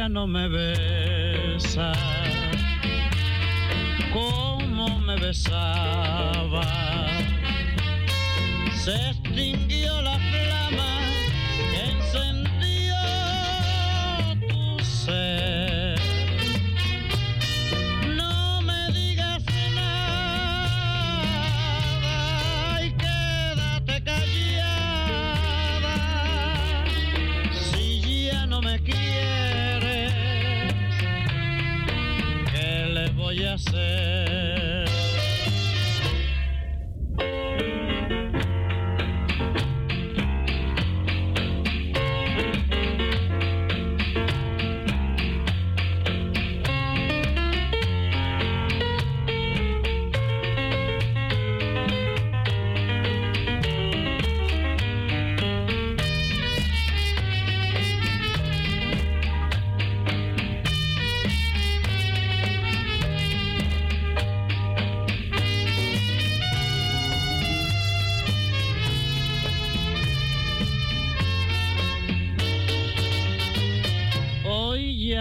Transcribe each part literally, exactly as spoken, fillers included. ella no me besa como me besaba. Se extinguió la flama que encendió tu ser. No me digas nada y quédate callada. Si ya no me quieres, ¿qué le voy a hacer?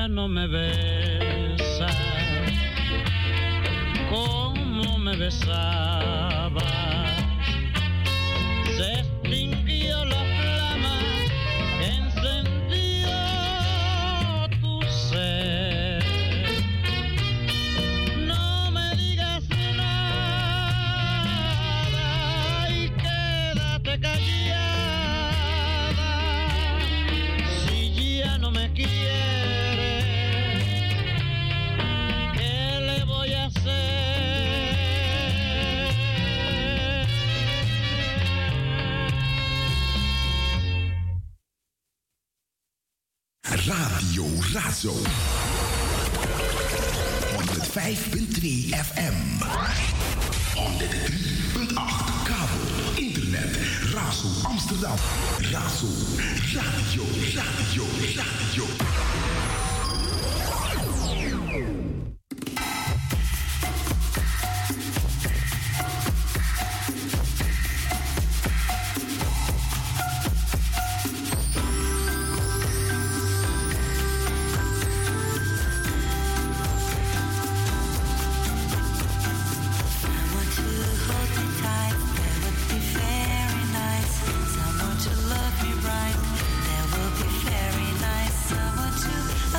No me besa como me besaba. Se extinguió la flama que encendió tu ser. No me digas nada y quédate callada. Si ya no me quieres, Radio Razo honderdvijf komma twee F M, honderd drie komma acht kabel, internet, Razo Amsterdam, Razo Radio, Radio, Radio. I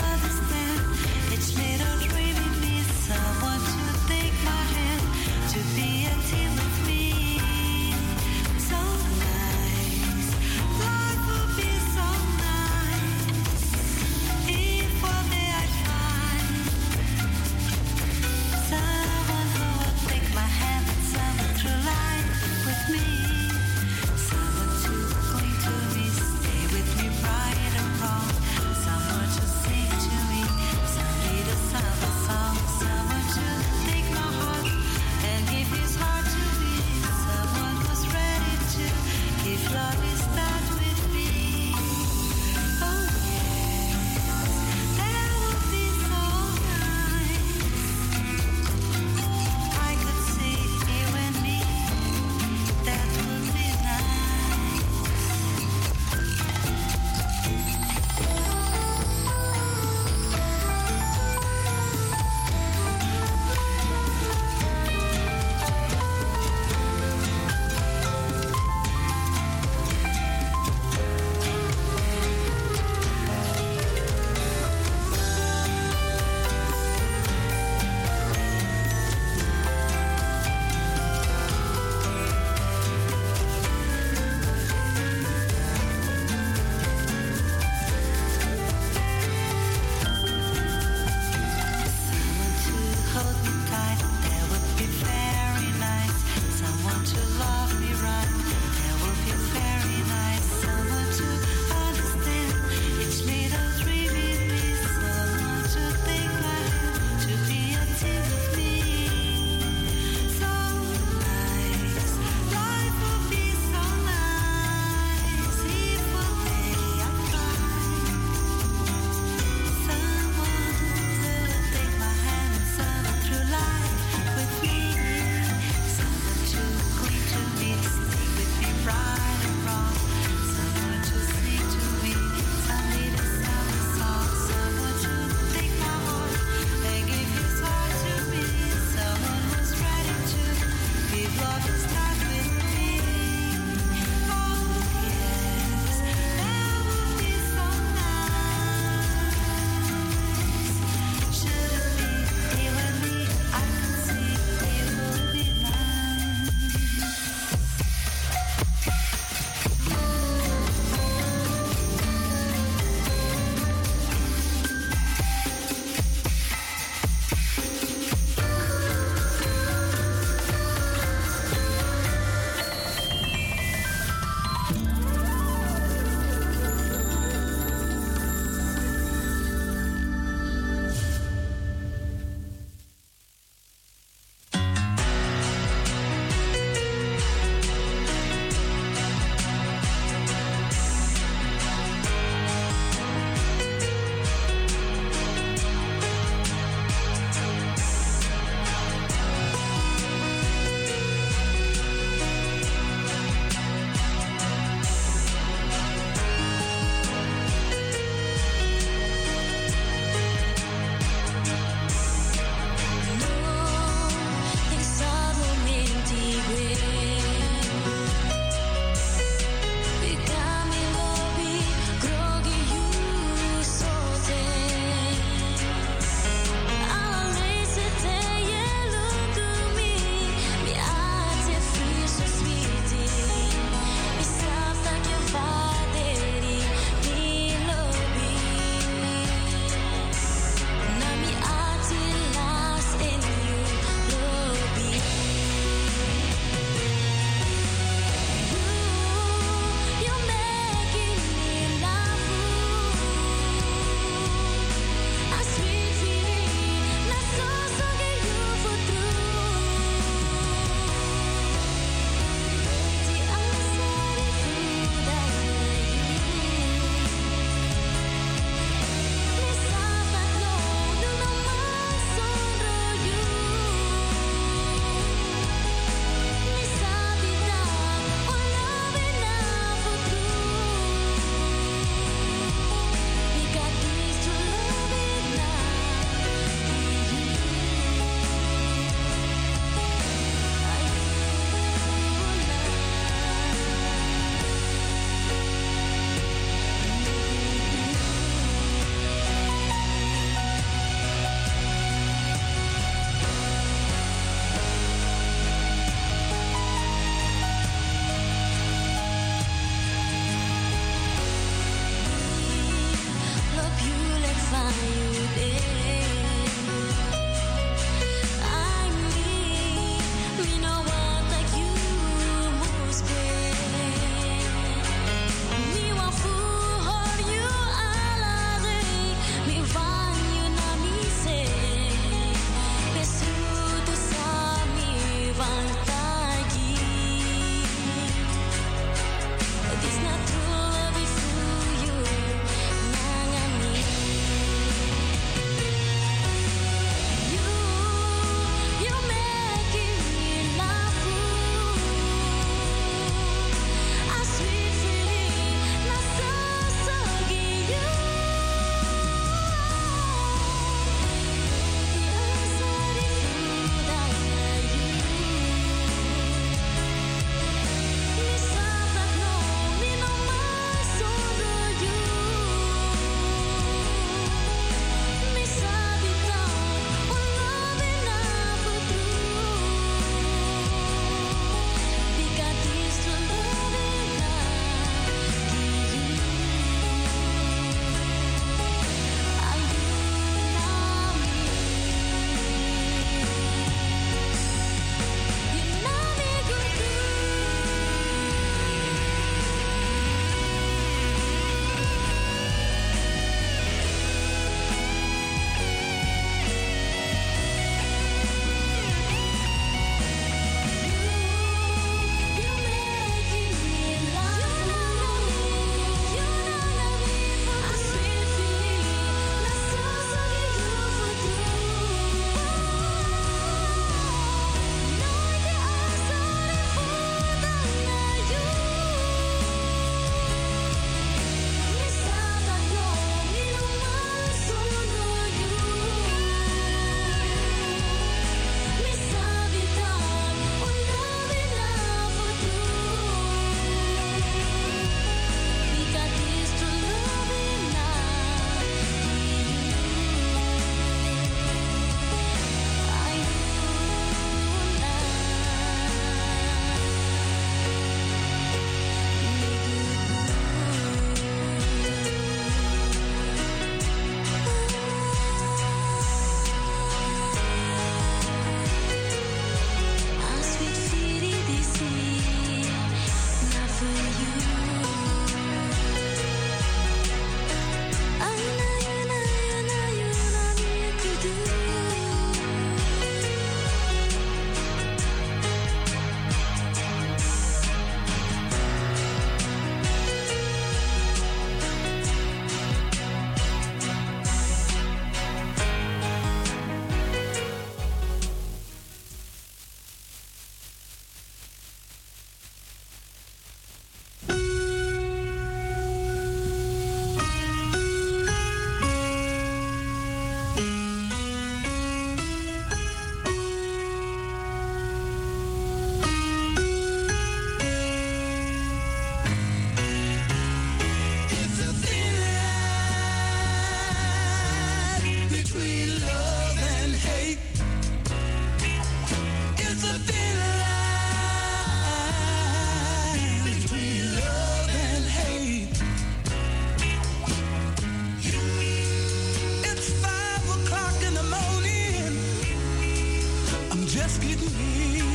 I'm just getting in.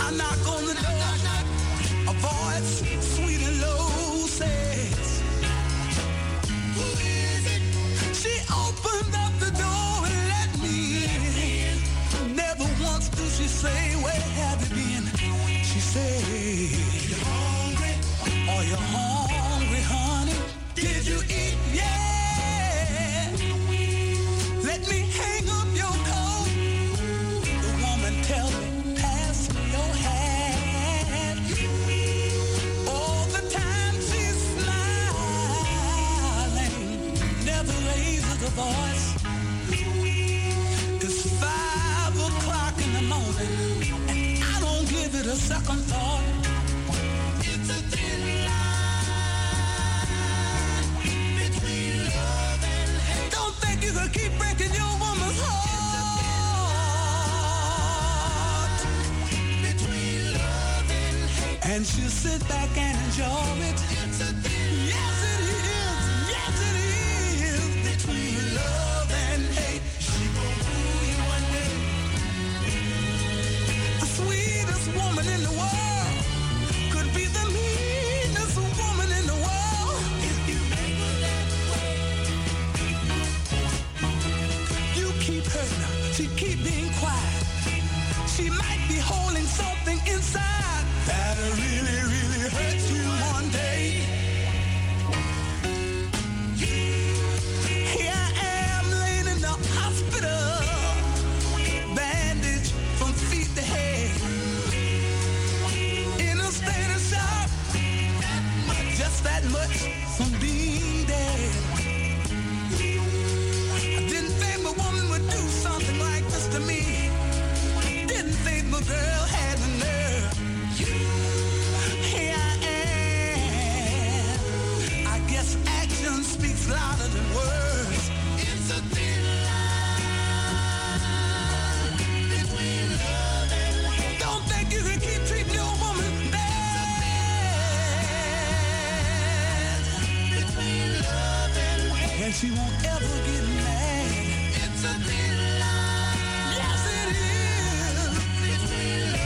I knock on the door. A voice sweet and low says, who is it? She opened up the door and let me in. Never once did she say, where have you been? She said, you hungry? Are you hungry, honey? Did you eat? Yeah. Let me hang up your coat. The woman tell me, pass me your hat. All the time she's smiling, never raises a voice. It's five o'clock in the morning, and I don't give it a second thought. Keep breaking your woman's heart between love and hate, and she'll sit back and enjoy it. It's a thing. Yes it is, yes it is. Between love and hate, she gon' fool you one day. The sweetest woman in the world could be the meanest woman in the world if you make her that way. Keep her, she keep being quiet. She might be holding something inside that'll really, really hurt you one day. Here I am laying in the hospital, bandaged from feet to head, in a state of shock, just that much from being dead. Girl had the nerve. Here I am. I guess action speaks louder than words. It's a thin line between love and hate. Don't think you can keep treating your woman bad. Between love and hate, and she won't ever get mad. It's a thin line. Yes it is. Yeah.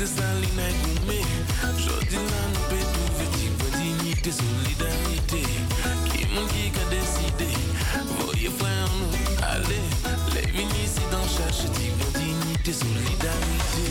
de saline en gourmet. Jodina nous peut trouver qui veut dignité, solidarité. Qui m'en qui a décidé? Voyez frère nous, allez, les vignes ici dans cherche qui veut dignité, solidarité.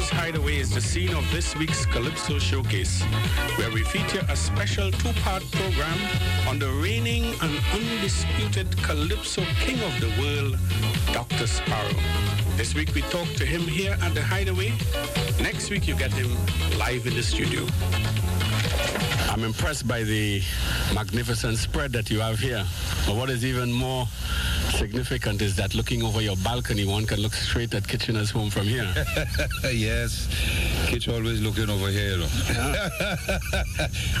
Sparrow's Hideaway is the scene of this week's Calypso Showcase, where we feature a special two-part program on the reigning and undisputed Calypso King of the World, Doctor Sparrow. This week we talk to him here at the Hideaway. Next week you get him live in the studio. I'm impressed by the magnificent spread that you have here. But what is even more significant is that looking over your balcony, one can look straight at Kitchener's home from here. Yes, Kitch always looking over here.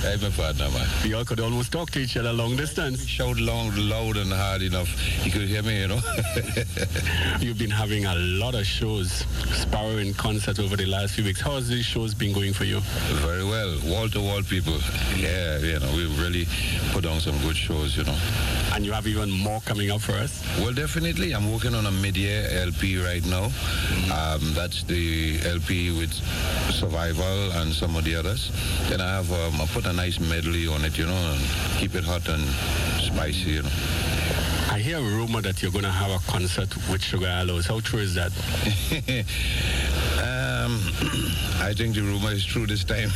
I'm a partner, man. We all could almost talk to each other long distance. We shout long, loud and hard enough. He could hear me, you know. You've been having a lot of shows, Sparrow in concert over the last few weeks. How has these shows been going for you? Very well. Wall-to-wall people. Yeah, you know, we've really put on some good shows, you know. And you have even more coming up for us? Well, definitely. I'm working on a mid-year L P right now. Mm-hmm. Um, that's the L P with Survival and some of the others. Then I have, um, I put a nice medley on it, you know, and keep it hot and spicy, you know. I hear a rumor that you're going to have a concert with Sugar Aloes. How true is that? um, I think the rumor is true this time.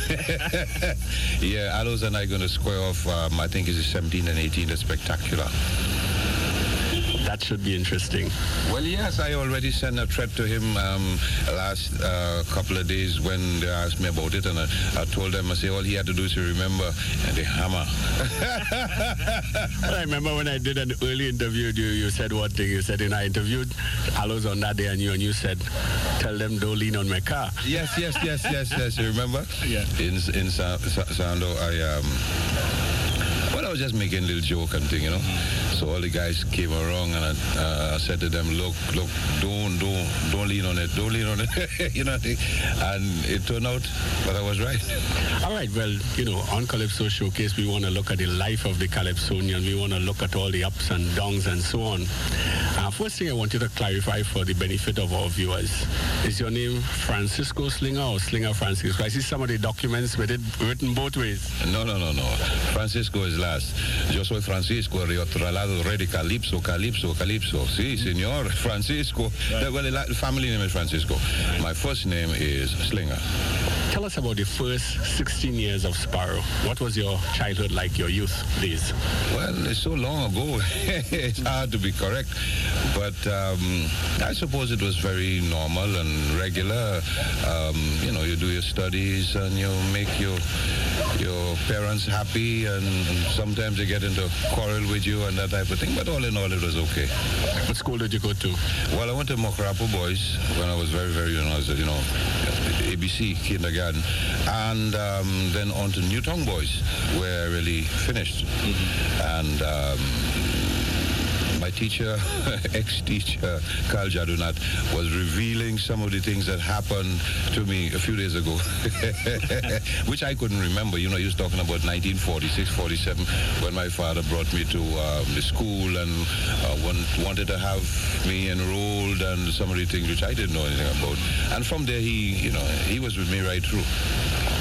Yeah, Aloes and I are going to square off. Um, I think it's the seventeenth and eighteenth. That's spectacular. That should be interesting. Well, yes, I already sent a threat to him um, last uh, couple of days when they asked me about it, and I, I told them, I said, all he had to do is remember the hammer. Well, I remember when I did an early interview, you, you said one thing. You said, and I interviewed Aloes on that day, and you and you said, tell them don't lean on my car. Yes, yes, yes, yes, yes. You remember? Yeah. In in Sa- Sa- Sando, I um. Well, I was just making a little joke and thing, you know. So all the guys came around, and I uh, said to them, look, look, don't, don't, don't lean on it, don't lean on it, you know. And it turned out that I was right. All right, well, you know, on Calypso Showcase, we want to look at the life of the Calypsonian. We want to look at all the ups and downs and so on. Uh, first thing I wanted to clarify for the benefit of our viewers, is your name Francisco Slinger or Slinger Francisco? I see some of the documents with it written both ways. No, no, no, no. Francisco is last. Yo soy Francisco, el otro lado, rey de Calypso, Calypso, Calypso. Sí, señor, Francisco. Right. Well, the family name is Francisco. Right. My first name is Slinger. Tell us about the first sixteen years of Sparrow. What was your childhood like, your youth, please? Well, it's so long ago. It's hard to be correct. But um, I suppose it was very normal and regular. Um, you know, you do your studies and you make your your parents happy, and sometimes they get into quarrel with you and that type of thing. But all in all, it was okay. What school did you go to? Well, I went to Mokarapu Boys when I was very, very young. I was, you know, A B C, kindergarten. And um, then on to New Tongue Boys, where I really finished. Mm-hmm. And um, my teacher, ex-teacher, Carl Jadunat, was revealing some of the things that happened to me a few days ago, which I couldn't remember. You know, he was talking about nineteen forty-six, forty-seven, when my father brought me to um, the school and uh, want, wanted to have me enrolled and some of the things which I didn't know anything about. And from there, he, you know, he was with me right through.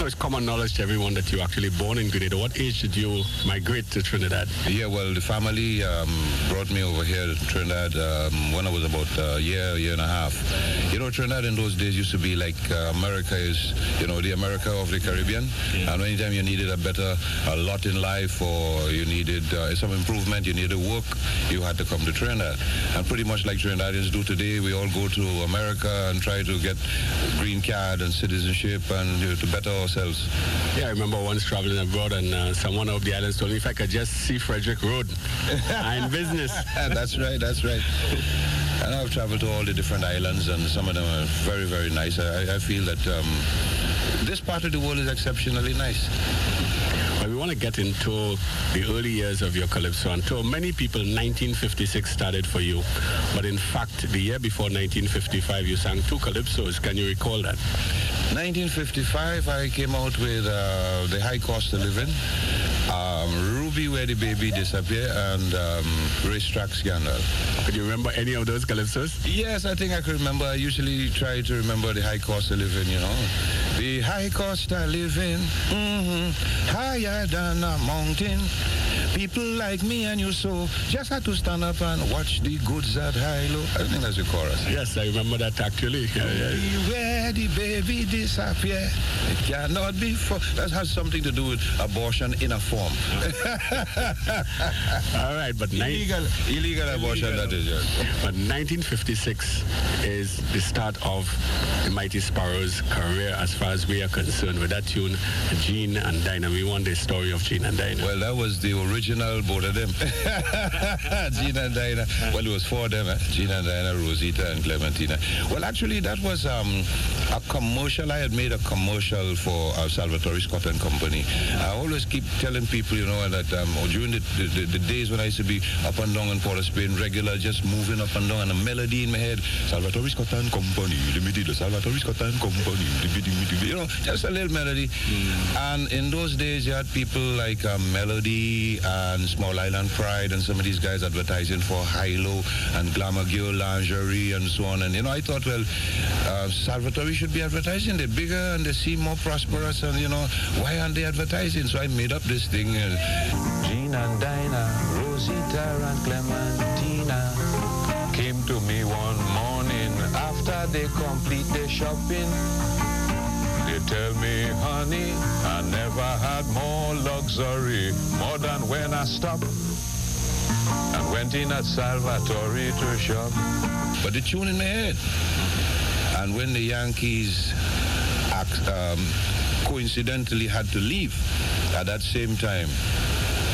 So it's common knowledge to everyone that you're actually born in Grenada. What age did you migrate to Trinidad? Yeah, well, the family um, brought me over here to Trinidad um, when I was about a uh, year, year and a half. You know, Trinidad in those days used to be like uh, America is, you know, the America of the Caribbean. Yeah. And anytime you needed a better, a lot in life, or you needed uh, some improvement, you needed work, you had to come to Trinidad. And pretty much like Trinidadians do today, we all go to America and try to get green card and citizenship and you know, to better ourselves. Yeah, I remember once traveling abroad and uh, someone of the islands told me if I could just see Frederick Road, I'm in business. That's right, that's right. And I've traveled to all the different islands, and some of them are very, very nice. I, I feel that um, this part of the world is exceptionally nice. We want to get into the early years of your Calypso. And to many people, nineteen fifty-six started for you. But in fact, the year before nineteen fifty-five, you sang two Calypsos. Can you recall that? nineteen fifty-five, I came out with uh, The High Cost of Living, um, Ruby Where the Baby Disappear, and um, Racetrack Scandal. Could you remember any of those Calypsos? Yes, I think I could remember. I usually try to remember The High Cost of Living, you know. The high cost of living, mm-hmm, higher than a mountain. People like me and you, so just had to stand up and watch the goods at Hilo. I think that's the chorus. Yes, I remember that actually. Yeah, yeah. Where the baby disappear, it cannot be for. That has something to do with abortion in a form. All right, but illegal, ni- illegal abortion. Illegal. That is just. But nineteen fifty-six is the start of the Mighty Sparrow's career, as far as we are concerned. With that tune, Gene and Dinah. We want the story of Gene and Dinah. Well, that was the original, both of them. Gene and Dinah. Well, it was four of them. Eh? Gene and Dinah, Rosita and Clementina. Well, actually, that was um, a commercial. I had made a commercial for uh, Salvatore Scott and Company. I always keep telling people, you know, that um, during the, the, the days when I used to be up and down in Port of Spain, regular, just moving up and down, and a melody in my head, Salvatore Scott and Company, the Salvatore Scott and Company, you know, just a little melody. Mm. And in those days, you had people like um, Melody and Small Island Pride and some of these guys advertising for Hilo and Glamour Girl lingerie and so on. And, you know, I thought, well, uh, Salvatore should be advertising. They're bigger and they seem more prosperous and, you know, why aren't they advertising? So I made up this thing. Uh, Gene and Dinah, Rosita and Clementina came to me one morning after they complete their shopping. They tell me, honey, I never had more luxury, more than when I stopped and went in at Salvatore to shop. But the tune in my head. And when the Yankees act, um, coincidentally had to leave at that same time,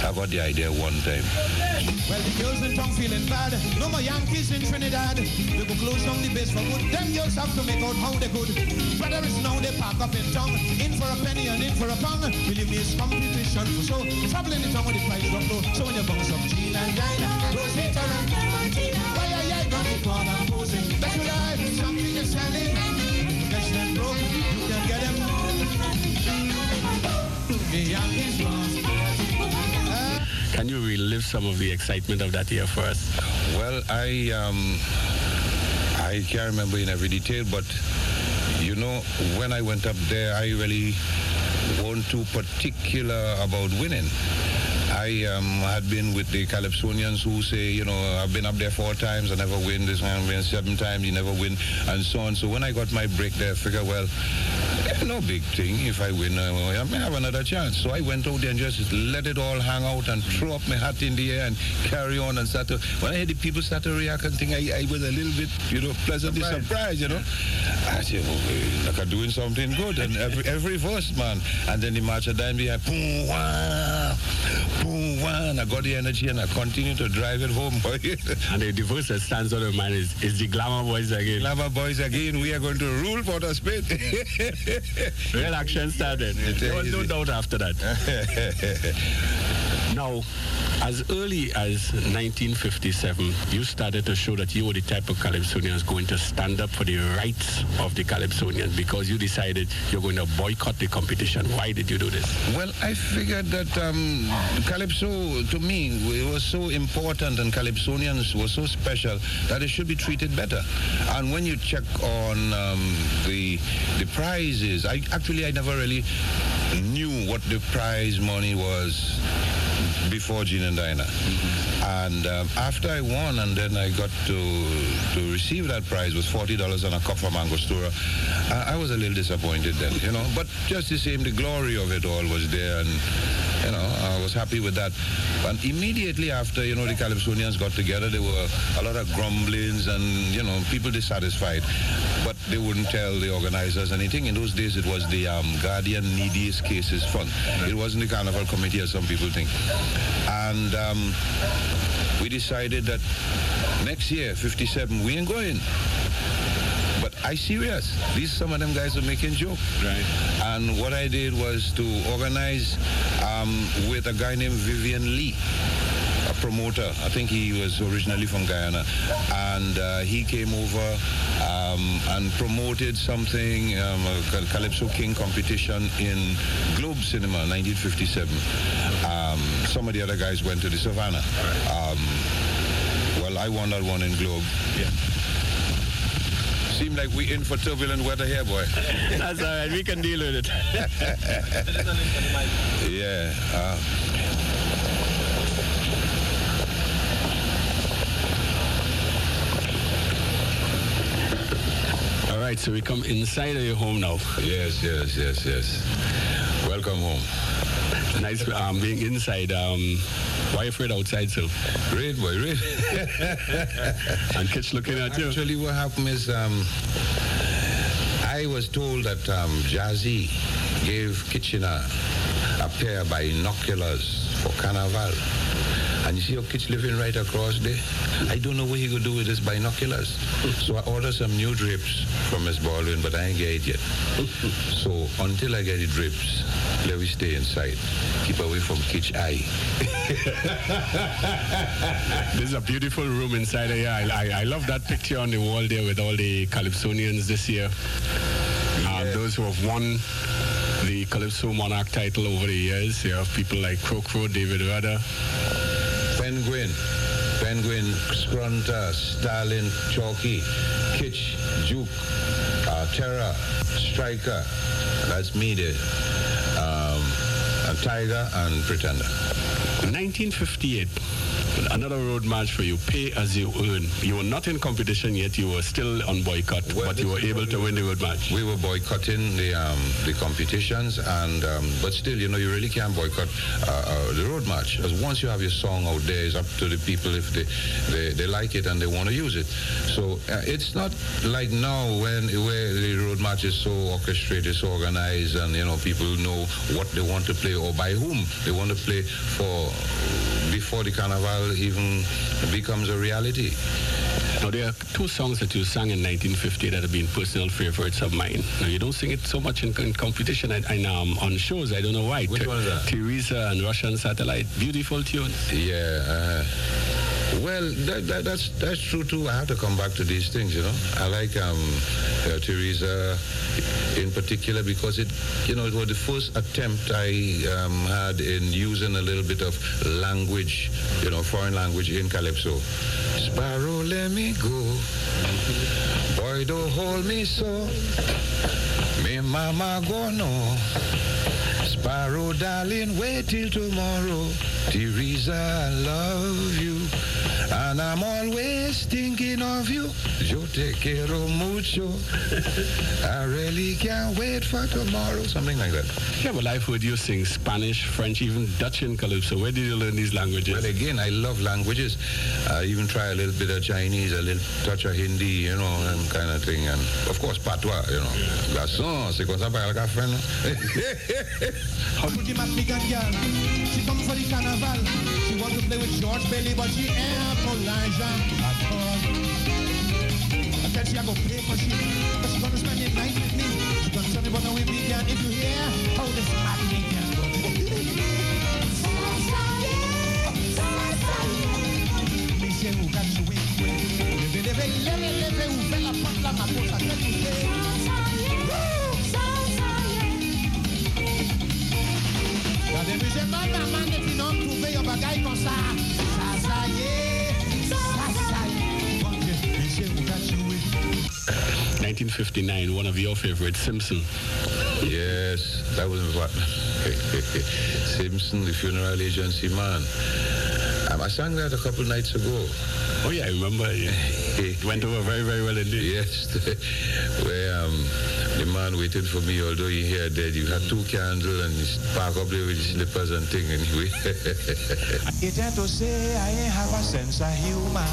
I got the idea one time. Well, the girls in town feeling bad. No more Yankees in Trinidad. They go close down the base for good. Them girls have to make out how they could. Whether it's now they pack up in town, in for a penny and in for a pound. Believe me, it's competition. So trouble in the town with the price drop low. So when you bounce up, Gene and Dinah, Rosita and Clementina, why are you going to call and posing? That's what I have. Something is selling. Catch them broke, you can get them. The Yankees lost. Can you relive some of the excitement of that year for us? Well, I um, I can't remember in every detail, but you know, when I went up there, I really weren't too particular about winning. I um, had been with the Calypsonians who say, you know, I've been up there four times, I never win, this time I win seven times, you never win, and so on. So when I got my break there, I figured, well, no big thing. If I win, I may have another chance. So I went out there and just let it all hang out and throw up my hat in the air and carry on and start to... When I heard the people start to react and think, I, I was a little bit, you know, pleasantly surprised, surprised you know. I said, well, like I'm doing something good. And every, every verse, man. And then the march of dime behind, boom, wah, boom, wah. And I got the energy and I continued to drive it home, boy. And the verse that stands out of mine is, is the Glamour Boys again. Glamour Boys again. We are going to rule Port of Spain. Real action started. There was no doubt after that. Now, as early as nineteen fifty-seven, you started to show that you were the type of Calypsonians going to stand up for the rights of the Calypsonians, because you decided you're going to boycott the competition. Why did you do this? Well, I figured that um, Calypso, to me, it was so important and Calypsonians were so special that it should be treated better. And when you check on um, the, the prizes, I actually, I never really knew what the prize money was before Gene and Dinah. Mm-hmm. And um, after I won, and then I got to to receive that prize, was forty dollars and a cup from Angostura. I, I was a little disappointed then, you know. But just the same, the glory of it all was there, and, you know, I was happy with that. And immediately after, you know, the Calypsonians got together, there were a lot of grumblings and, you know, people dissatisfied. But they wouldn't tell the organizers anything. In those days, it was the um, Guardian Neediest Cases Fund. It wasn't the Carnival Committee, as some people think. And um, we decided that next year, fifty-seven, we ain't going. But I serious. These some of them guys are making joke. Right. And what I did was to organize um, with a guy named Vivian Lee, a promoter. I think he was originally from Guyana. And uh, he came over um, and promoted something, um, a Calypso King competition in Globe Cinema, nineteen fifty-seven. Um, some of the other guys went to the Savannah. Um, well, I won that one in Globe. Yeah. Seems like we're in for turbulent weather here, boy. That's all right. We can deal with it. Yeah. Uh, All right, so we come inside of your home now. Yes, yes, yes, yes. Welcome home. Nice um, being inside. Um, why are you afraid outside, so? Great, boy, great. And kids looking well, at you. Actually, what happened is um, I was told that um, Jazzy gave Kitchener a pair of binoculars for Carnival. And you see your kids living right across there? I don't know what he could do with his binoculars. So I ordered some new drapes from Miss Baldwin, but I ain't get it yet. So until I get the drapes, let me stay inside. Keep away from Kitch Eye. This is a beautiful room inside here. I, I, I love that picture on the wall there with all the Calypsonians this year. Uh, yeah. Those who have won the Calypso Monarch title over the years. You have people like Crocro, David Rudder. Penguin, Penguin, Scrunta, Stalin, Chalky, Kitch, Juke, uh, Terra, Striker, that's me there, um, and Tiger and Pretender. nineteen fifty-eight, another road march for you, pay as you earn. You were not in competition yet, you were still on boycott, well, but you were able to win the road march. We were boycotting the um, the competitions, and um, but still, you know, you really can't boycott uh, uh, the road march. Because once you have your song out there, it's up to the people if they, they, they like it and they want to use it. So uh, it's not like now when where the road march is so orchestrated, so organized, and, you know, people know what they want to play or by whom they want to play for before the Carnival even becomes a reality. Now, there are two songs that you sang in nineteen fifty that have been personal favorites of mine. Now, you don't sing it so much in, in competition and, and um, on shows. I don't know why. Which T- one is that? Teresa and Russian Satellite. Beautiful tune. Yeah. Uh, well, that, that, that's that's true, too. I have to come back to these things, you know. I like um, uh, Teresa in particular because it, you know, it was the first attempt I um, had in using a little bit of language, you know, foreign language in Calypso. Sparrow, let me go. Boy, don't hold me so. Me mama go no. Sparrow, darling, wait till tomorrow. Teresa, I love you. And I'm always thinking of you. Yo te quiero mucho. I really can't wait for tomorrow. Something like that. Yeah, but I've heard you sing Spanish, French, even Dutch in Calypso. Where did you learn these languages? Well, again, I love languages. I even try a little bit of Chinese, a little touch of Hindi, you know, and kind of thing. And, of course, patois, you know. Garçon, c'est comme ça par le café, non? How do you man big and young? She comes for the carnival. She wants to play with George Bailey, but she ain't Elijah at all. I said she go pay for shit, but she gonna spend the night with me. She gonna tell me about the way we can. If you hear how this happening can go. Dice jugar su hijo. Debe, debe, leve, leve, ube la pata matosa que tú te. La devise manda, manda, si no trouvé yo bagay comme ça. Ça, ça y est. nineteen fifty-nine, one of your favorites, Simpson. Yes, that was what Simpson, the funeral agency man. Um, I sang that a couple nights ago. Oh yeah, I remember. Yeah. It went over very, very well indeed. Yes, where um, the man waited for me, although he here dead. You had two candles and he's parked up there with his slippers and thing anyway. It ain't to say I ain't have a sense of humor,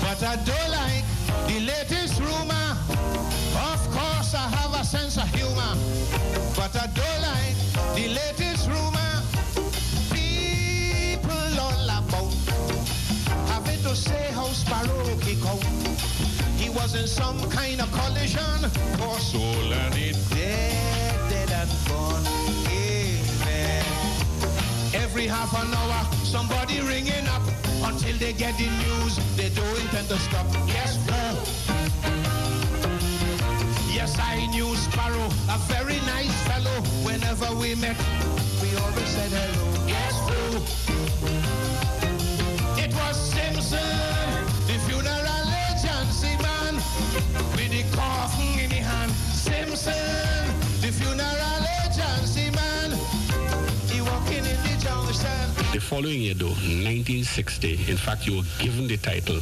but I do like the latest rumor. Of course I have a sense of humor, but I do like the latest rumor. People all about having to say how Sparrow kicked out. He was in some kind of collision. Poor soul and it dead, dead and gone. Amen. Every half an hour, somebody ringing up. Until they get the news, they don't intend to stop. Yes, sir. Yes, I knew Sparrow, a very nice fellow. Whenever we met, we always said hello. Yes, boo. It was Simpson, the funeral agency man, with the coffin in the hand. Simpson, the funeral agency man, he walking in the junction. following year, though, nineteen sixty, in fact, you were given the title,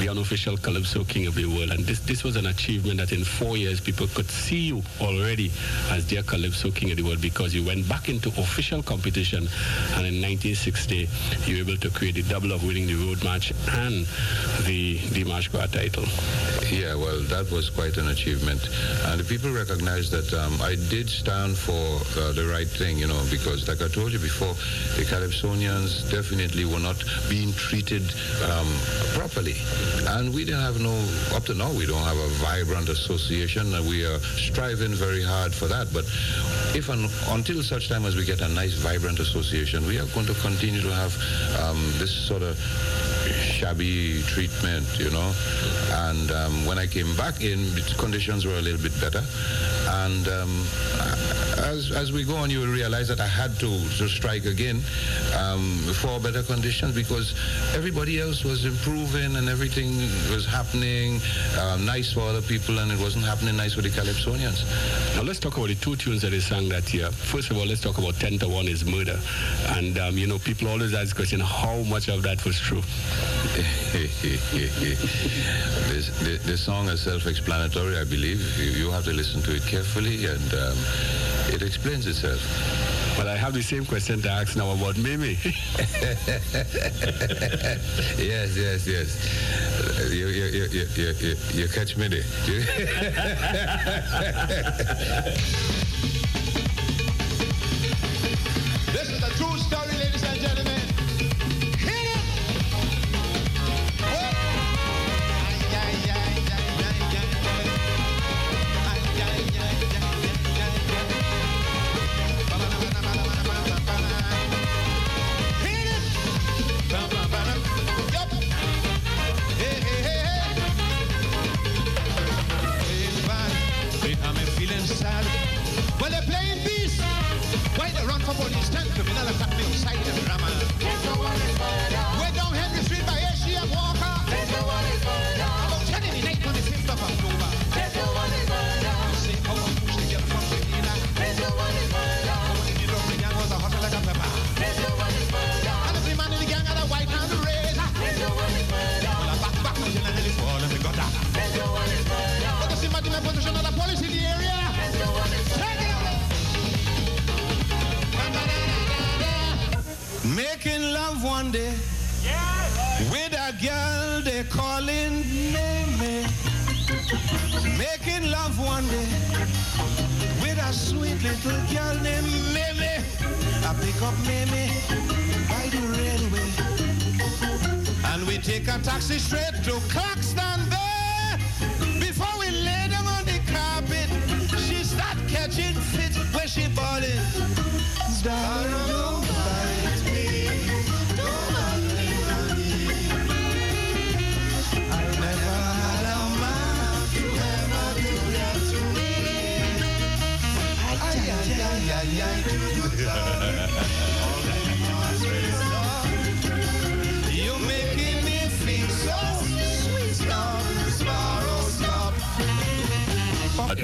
the unofficial Calypso King of the World. And this, this was an achievement that in four years, people could see you already as their Calypso King of the World, because you went back into official competition. And in nineteen sixty, you were able to create the double of winning the road match and the, the March Gras title. Yeah, well, that was quite an achievement. And the people recognized that um, I did stand for uh, the right thing, you know, because like I told you before, the Calypsonians definitely were not being treated um, properly. And we didn't have no, up to now, we don't have a vibrant association, and we are striving very hard for that. But if and until such time as we get a nice, vibrant association, we are going to continue to have um, this sort of shabby treatment, you know. And um, when I came back in, conditions were a little bit better. And um, as as we go on, you will realize that I had to, to strike again um, for better conditions, because everybody else was improving and everything was happening uh, nice for other people, and it wasn't happening nice for the Calypsonians. Now let's talk about the two tunes that they sang that year. First of all, let's talk about ten to one is Murder. And, um, you know, people always ask the question, how much of that was true? this, the, the song is self-explanatory, I believe. You, you have to listen to it carefully, and um, it explains itself. Well, I have the same question to ask now about Mimi. yes, yes, yes. You, you, you, you, you, you, you catch me there.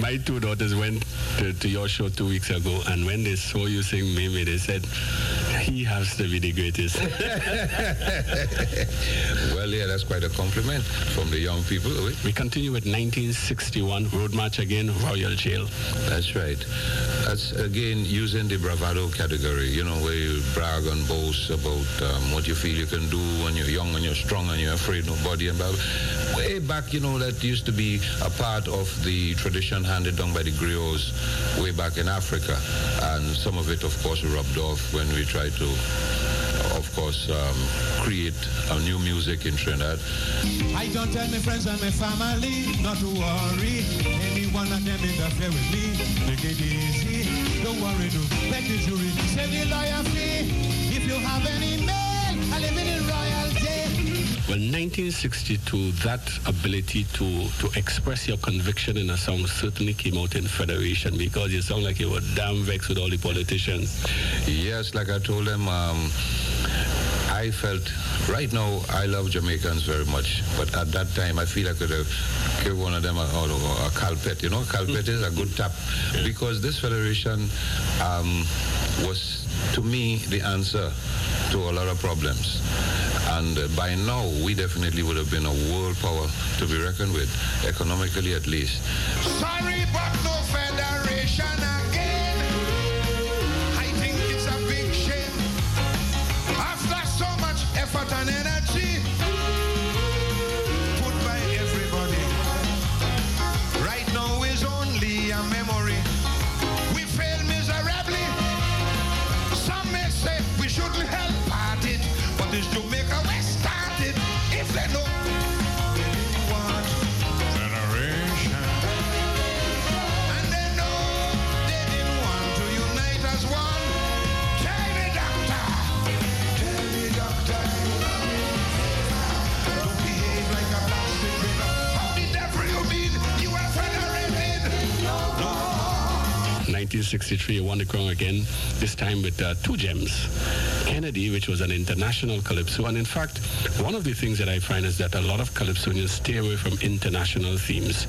My two daughters went to, to your show two weeks ago, and when they saw you sing Mimi, they said, he has to be the greatest. Well, yeah, that's quite a compliment from the young people. We continue with nineteen sixty-one, Road March again, Royal Jail. That's right. That's, again, using the bravado category, you know, where you brag and boast about um, what you feel you can do when you're young and you're strong and you're afraid of nobody. And blah, blah. Way back, you know, that used to be a part of the tradition handed down by the griots way back in Africa. And some of it, of course, rubbed off when we tried to, of course, um, create a new music in Trinidad. I don't tell my friends and my family not to worry. Any one of them interfere with me, make it easy. Don't worry, do beg the jury, save the lawyer fee. If you have any mail, I live in royalty. Well, nineteen sixty-two, that ability to, to express your conviction in a song certainly came out in Federation, because you sound like you were damn vexed with all the politicians. Yes, like I told them, um, I felt right now I love Jamaicans very much, but at that time I feel I could have give one of them a, a, a calpet. You know, calpet is a good tap, because this federation um, was to me the answer to a lot of problems. And uh, by now, we definitely would have been a world power to be reckoned with, economically at least. Sorry, but no federation again. I think it's a big shame. After so much effort and energy put by everybody, right now is only a memory. We failed miserably. Some may say we shouldn't help at it, but this Jamaica we started. If they know nineteen sixty-three won the crown again, this time with uh, two gems. Kennedy, which was an international calypso, and in fact, one of the things that I find is that a lot of calypsonians stay away from international themes,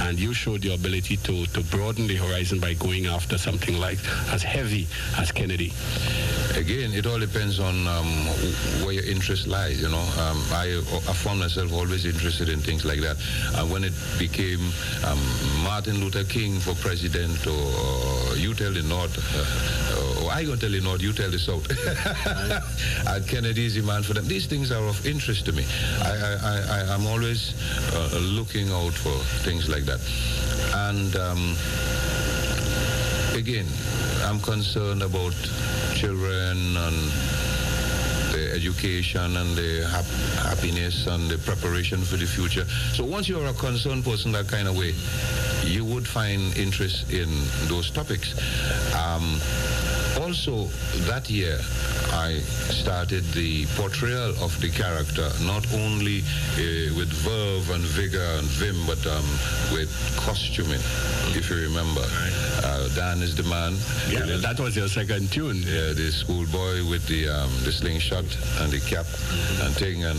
and you showed your ability to, to broaden the horizon by going after something like as heavy as Kennedy. Again, it all depends on um, where your interest lies, you know. Um, I, I found myself always interested in things like that. And when it became um, Martin Luther King for president, or, or you tell the North, uh, or I go tell the North, you tell the South. And Kennedy's demand for them. These things are of interest to me. I, I, I, I'm always uh, looking out for things like that. And um, again, I'm concerned about children and the education and the hap happiness and the preparation for the future. So once you're a concerned person that kind of way, you would find interest in those topics. Um, also, that year, I started the portrayal of the character, not only uh, with verve and vigor and vim, but um, with costuming, if you remember. Uh, Dan is the man. Yeah, well, that was your second tune. Yeah, the schoolboy with the um, the slingshot and the cap and thing, and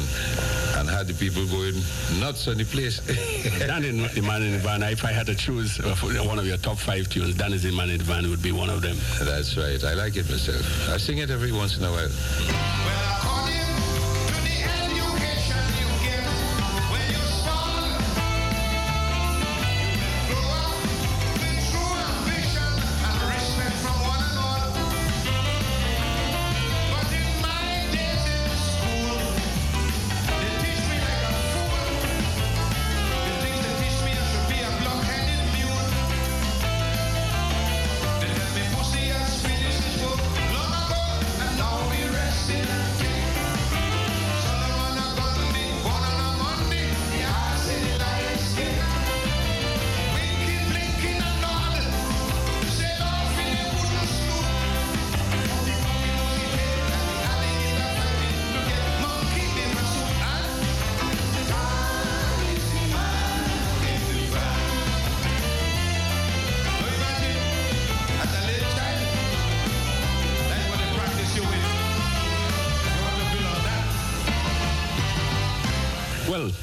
and had the people going nuts on the place. Dan is the man in the van. If I had to choose one of your top five tunes, Dan is the man in the van would be one of them. That's right. I like it myself. I sing it every once in a while. Well, according to the education you give when you start, grow up with true ambition and respect from one another. But in my days in school, they teach me like a fool. They think they teach me I should be a blockheaded mule. They tell me pussy and sweet.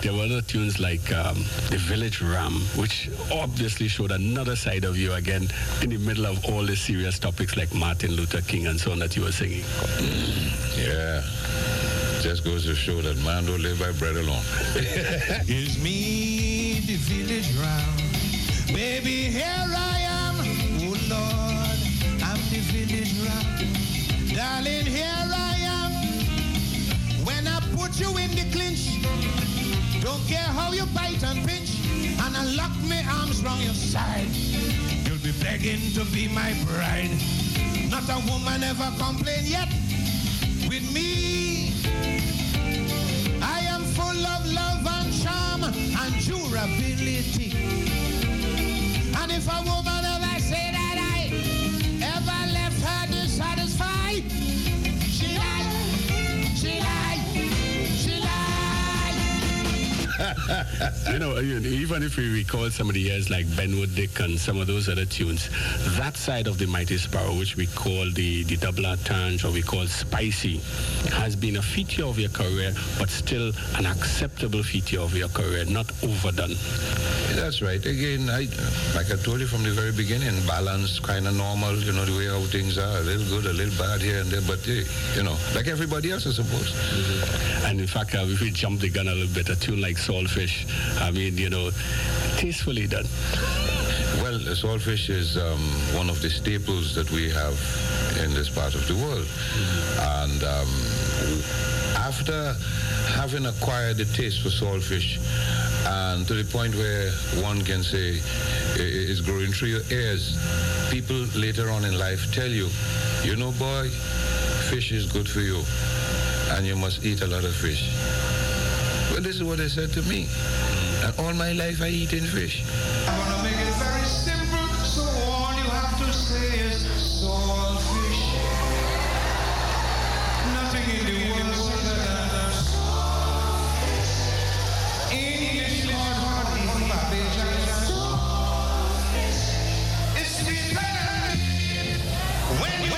There were other tunes like um, The Village Ram, which obviously showed another side of you again in the middle of all the serious topics like Martin Luther King and so on that you were singing. Mm, yeah. Just goes to show that man don't live by bread alone. Gives me the village ram. Baby, here I am. Oh, Lord, I'm the village ram. Darling, here I am. When I put you in the clinch, don't care how you bite and pinch, and I lock my arms round your side. You'll be begging to be my bride. Not a woman ever complained yet. With me, I am full of love and charm and durability. And if a woman ever say that I ever left her dissatisfied, she lied, she lied. You know, even if we recall some of the years like Benwood Dick and some of those other tunes, that side of the Mighty Sparrow, which we call the, the double entendre, or we call spicy, has been a feature of your career, but still an acceptable feature of your career, not overdone. That's right. Again, I, like I told you from the very beginning, balanced, kind of normal, you know, the way how things are, a little good, a little bad here and there, but, hey, you know, like everybody else, I suppose. Mm-hmm. And in fact, uh, if we jump the gun a little bit, a tune like Saltfish, I mean, you know, tastefully done. Well, saltfish is um, one of the staples that we have in this part of the world. Mm-hmm. And um, after having acquired the taste for saltfish, and to the point where one can say it's growing through your ears, people later on in life tell you, you know, boy, fish is good for you, and you must eat a lot of fish. Well, this is what they said to me. And all my life I eat in fish. I'm gonna make it very simple, so all you have to say is salt fish. Nothing in the world is better than salt fish. English Lord Hardy, on my page, I got salt fish. It's the better when you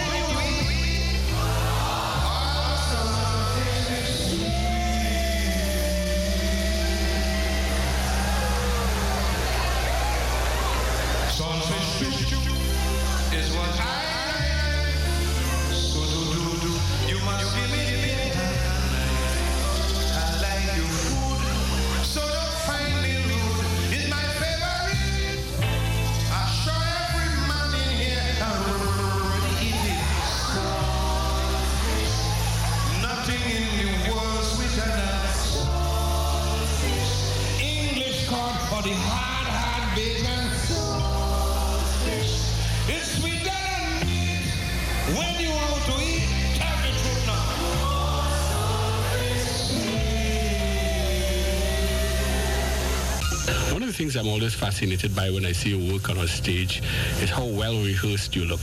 things I'm always fascinated by when I see you work on a stage is how well rehearsed you look.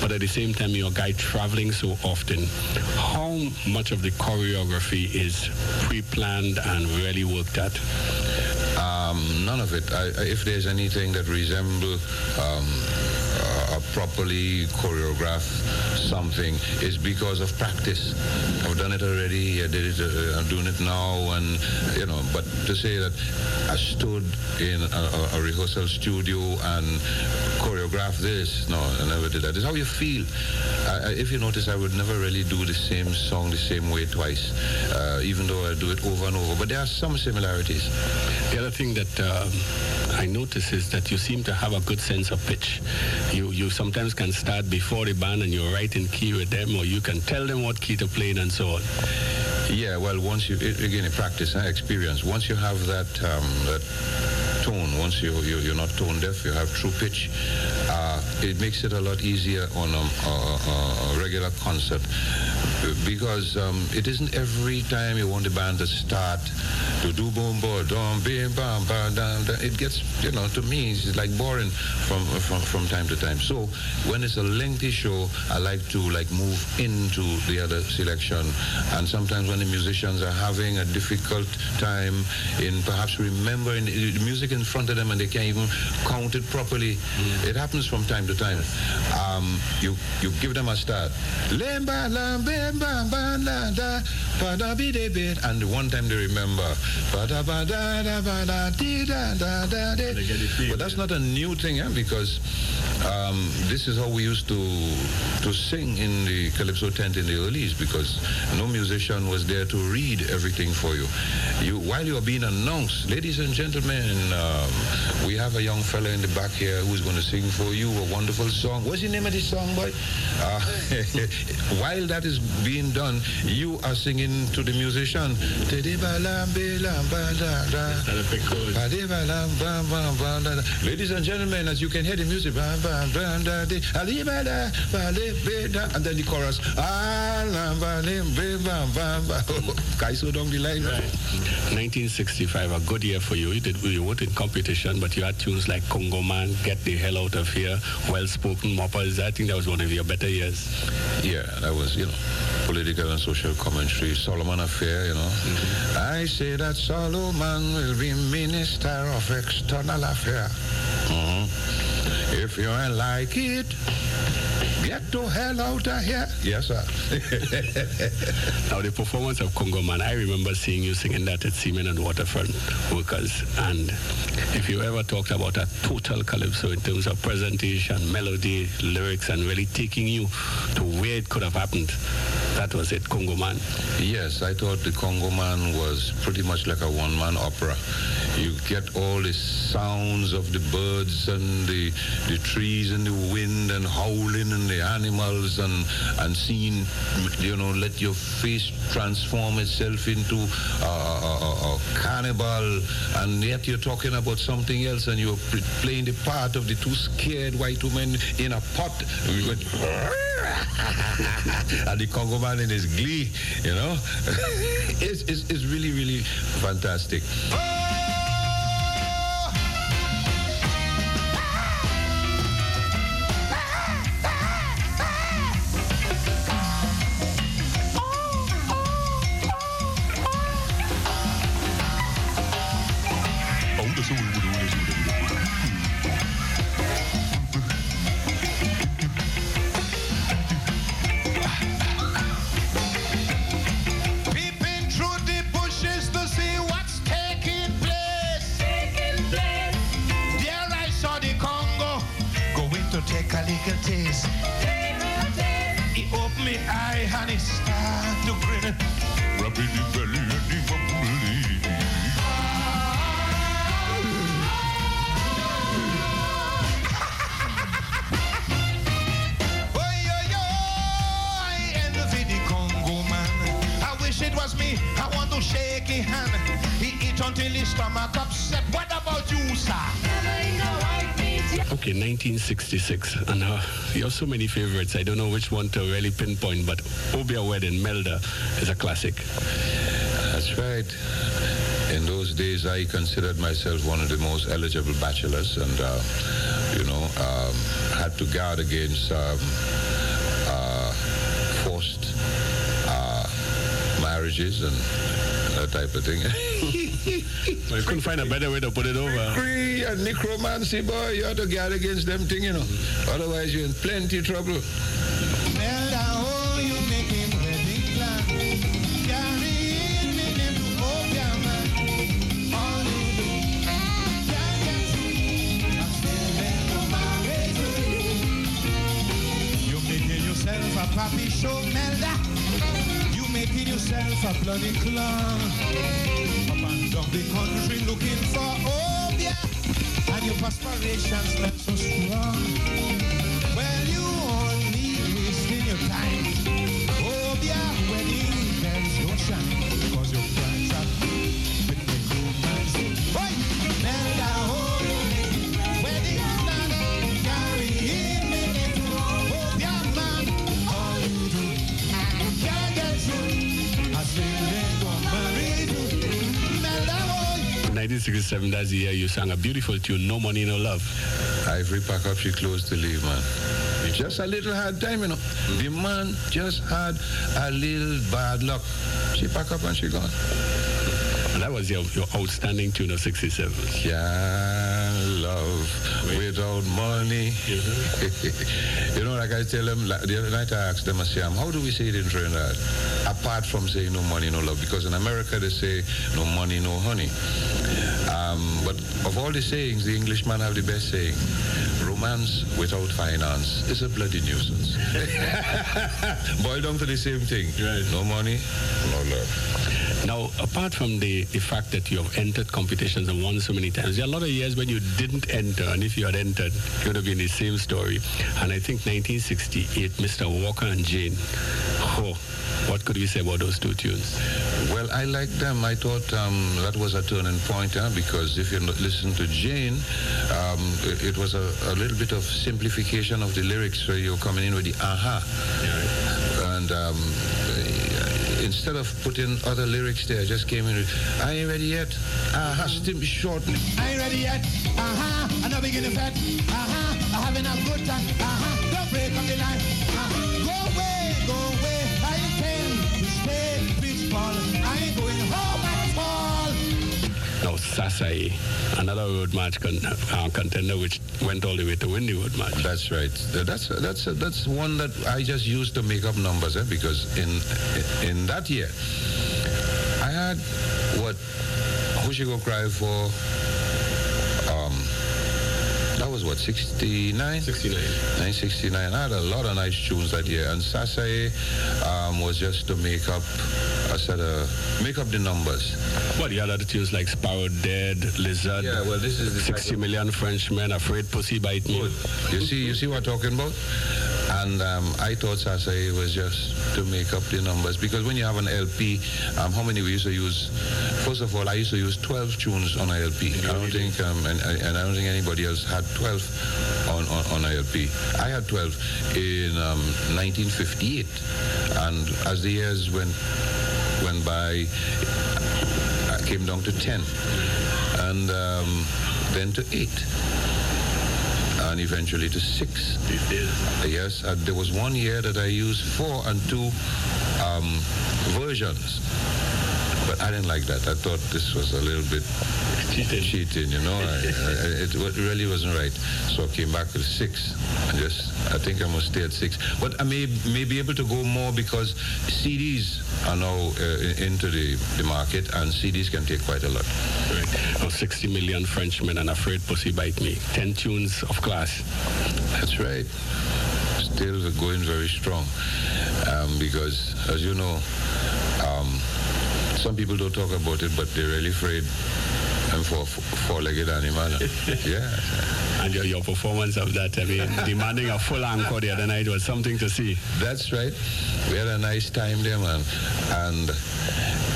But at the same time, you're a guy traveling so often. How much of the choreography is pre-planned and really worked at? Um, none of it. I, if there's anything that resembles um, a properly choreographed something, it's because of practice. I've done it already. I did it. Uh, I'm doing it now, and you know. But to say that I stood in a, a rehearsal studio and choreographed this, no, I never did that. It's how you feel. I, I, if you notice, I would never really do the same song the same way twice, uh, even though I do it over and over. But there are some similarities. The other thing that um, I notice is that you seem to have a good sense of pitch. You you sometimes can start before the band and you're right in key with them, or you can tell them what key to play in and so on. Yeah, well, once you, again, in practice, huh, experience, once you have that, um, that tone, once you, you, you're not tone deaf, you have true pitch, uh, it makes it a lot easier on a, a, a regular concert, because um, it isn't every time you want the band to start to do boom, boom, dum, bim, bam, bam, dam, dam. It gets, you know, to me, it's like boring from, from, from time to time. So when it's a lengthy show, I like to, like, move into the other selection, and sometimes when the musicians are having a difficult time in perhaps remembering the music in front of them and they can't even count it properly, mm. It happens from time to time. Um, you, you give them a start. Limba, limba, and the one time they remember. But that's not a new thing, eh? Because um, this is how we used to to sing in the Calypso tent in the earlys, because no musician was there to read everything for you. You while you are being announced, ladies and gentlemen, um, we have a young fella in the back here who's going to sing for you a wonderful song. What's the name of this song, boy? Uh, while that is being done, you are singing to the musician. Ladies and gentlemen, as you can hear the music, and then the chorus. nineteen sixty-five, a good year for you. You did you what in competition, but you had tunes like Congo Man, Get the Hell Out of Here, Well Spoken, Moppers. I think that was one of your better years. Yeah, that was, you know, political and social commentary, Solomon Affair, you know. Mm-hmm. I say that Solomon will be Minister of External Affairs. Mm-hmm. If you ain't like it, get the hell out of here. Yes, sir. Now, the performance of Congo Man, I remember seeing you singing that at Seamen and Waterfront Workers. And if you ever talked about a total calypso in terms of presentation, melody, lyrics, and really taking you to where it could have happened, that was it, Congo Man. Yes, I thought the Congo Man was pretty much like a one-man opera. You get all the sounds of the birds and the, the trees and the wind and howling and the animals and, and seeing, you know, let your face transform itself into a, a, a cannibal, and yet you're talking about something else and you're playing the part of the two scared white women in a pot. And the Congo Man in his glee, you know. it's, it's, it's really, really fantastic. nineteen sixty-six, and uh, you have so many favorites. I don't know which one to really pinpoint, but Obia Wedding, Melda, is a classic. That's right. In those days, I considered myself one of the most eligible bachelors, and uh, you know, um, had to guard against um, uh, forced uh, marriages and that type of thing. Well, you couldn't find a better way to put it over. Free and necromancy, boy, you have to guard against them thing, you know. Otherwise, you're in plenty trouble. You're making yourself a papi show, Melda. Making yourself a bloody clown. Up and down the country looking for Obia, and your perspirations not so strong. Well, you only wasting your time. Obia, wedding bells don't shine, because your friends are with the romance. Boy, Melda, oh, wedding man, carrying me into Obia man. All you do, you can't get through. nineteen sixty-seven, that's the year you sang a beautiful tune, No Money, No Love. Ivory pack up, she closed to leave, man. Just a little hard time, you know. Mm. The man just had a little bad luck. She pack up and she gone. And that was your, your outstanding tune of sixty-seven. Yeah, love Wait. without money. Mm-hmm. You know, like I tell them, like, the other night I asked them, I say, how do we say it in Trinidad? Apart from saying no money, no love. Because in America they say no money, no honey. Um, but of all the sayings, the Englishman have the best saying. Romance without finance is a bloody nuisance. Boiled down to the same thing. Right. No money, no love. Now, apart from the, the fact that you have entered competitions and won so many times, there are a lot of years when you didn't enter, and if you had entered, it would have been the same story. And I think nineteen sixty-eight, Mister Walker and Jane. Oh, what could we say about those two tunes? Well, I liked them. I thought um, that was a turning point, huh? Because if you listen to Jane, um, it, it was a, a little bit of simplification of the lyrics where you're coming in with the aha. Yeah. And... Um, instead of putting other lyrics there, just came in with, I ain't ready yet, aha, stim shortly. I ain't ready yet, aha, I'm not beginning fat, aha, I'm having a good time, aha, don't break up the line, aha, go away, go away, I intend to stay, bitch, ball, I ain't going home at all. Now Sasai, another road match con- uh, contender which went all the way to win the road match. That's right. That's that's that's one that I just used to make up numbers, eh? Because in in that year, I had what Who She Go Cry For. Um, that was what sixty-nine. Sixty-nine. Nine sixty-nine. I had a lot of nice tunes that year, and Sasai um, was just to make up. I said, uh, make up the numbers. Well, you had other tunes like Sparrow Dead, Lizard, yeah, well, this is the sixty million Frenchmen, Afraid Pussy Bite Me. You see, you see what I'm talking about? And um, I thought Sasai was just to make up the numbers. Because when you have an L P, um, how many we used to use? First of all, I used to use twelve tunes on an L P. I don't think, um, and, and I don't think anybody else had twelve on, on, on an L P. I had twelve in um, nineteen fifty-eight. And as the years went, went by, I came down to ten, and um, then to eight, and eventually to six. Yes, uh, there was one year that I used four and two um, versions, but I didn't like that. I thought this was a little bit cheating, cheating you know. I, I, it really wasn't right. So I came back to six, and just I think I must stay at six. But I may may be able to go more because C Ds are now uh, into the, the market, and C Ds can take quite a lot. Right. Oh, sixty million Frenchmen and Afraid Pussy Bite Me. Ten tunes of class. That's right. Still going very strong, um, because as you know. Um, Some people don't talk about it, but they're really afraid. I'm for a four-legged animal. Yeah. And your, your performance of that, I mean, demanding a full encore the other night was something to see. That's right. We had a nice time there, man. And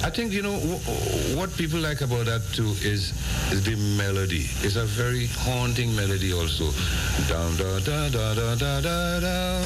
I think, you know, w- what people like about that, too, is the melody. It's a very haunting melody also. Down, da, da, da, da, da, da, da.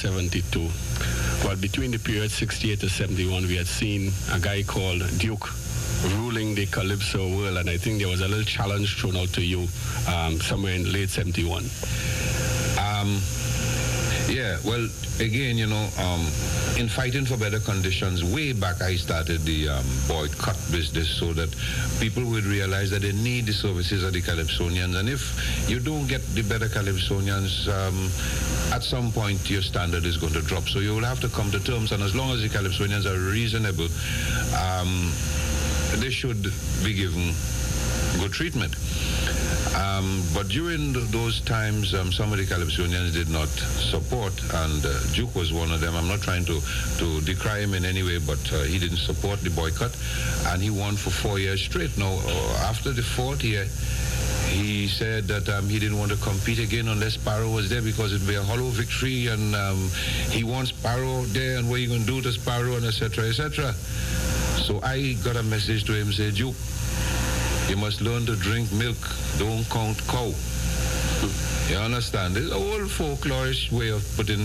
seventy-two. Well, between the period sixty-eight to seventy-one, we had seen a guy called Duke ruling the Calypso world, and I think there was a little challenge thrown out to you um, somewhere in late seventy-one. Um, yeah, well, again, you know, um, in fighting for better conditions, way back I started the um, boycott business so that people would realize that they need the services of the Calypsonians, and if you don't get the better Calypsonians, um, at some point your standard is going to drop. So you will have to come to terms, and as long as the Calypsonians are reasonable, um, they should be given good treatment. Um, but during th- those times, um, some of the Calypsonians did not support, and uh, Duke was one of them. I'm not trying to, to decry him in any way, but uh, he didn't support the boycott, and he won for four years straight. Now, uh, after the fourth year, he said that um, he didn't want to compete again unless Sparrow was there, because it'd be a hollow victory, and um, he wants Sparrow there, and what are you going to do to Sparrow, and et cetera, et cetera. So I got a message to him, say, Duke, you must learn to drink milk, don't count cow. You understand? It's a whole folklorish way of putting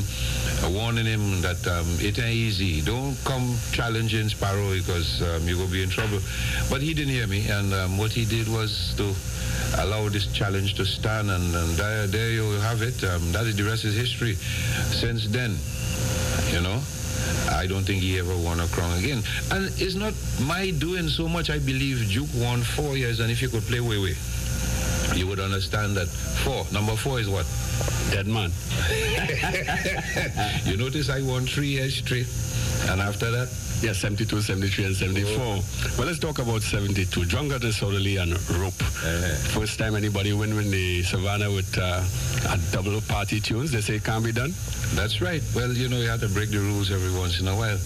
a warning him that um, it ain't easy. Don't come challenging Sparrow because um, you're going to be in trouble. But he didn't hear me, and um, what he did was to allow this challenge to stand, and, and there, there you have it. Um, that is, the rest is history. Since then, you know, I don't think he ever won a crown again. And it's not my doing so much. I believe Duke won four years, and if you could play Wewe, you would understand that four. Number four is what? Dead man. You notice I won three years straight. And after that? Yeah, seventy-two, seventy-three, and seventy-four. Oh. Well, let's talk about seventy-two. John got his orderly and rope. Uh-huh. First time anybody win when the Savannah with uh, a double party tunes. They say it can't be done. That's right. Well, you know, you have to break the rules every once in a while.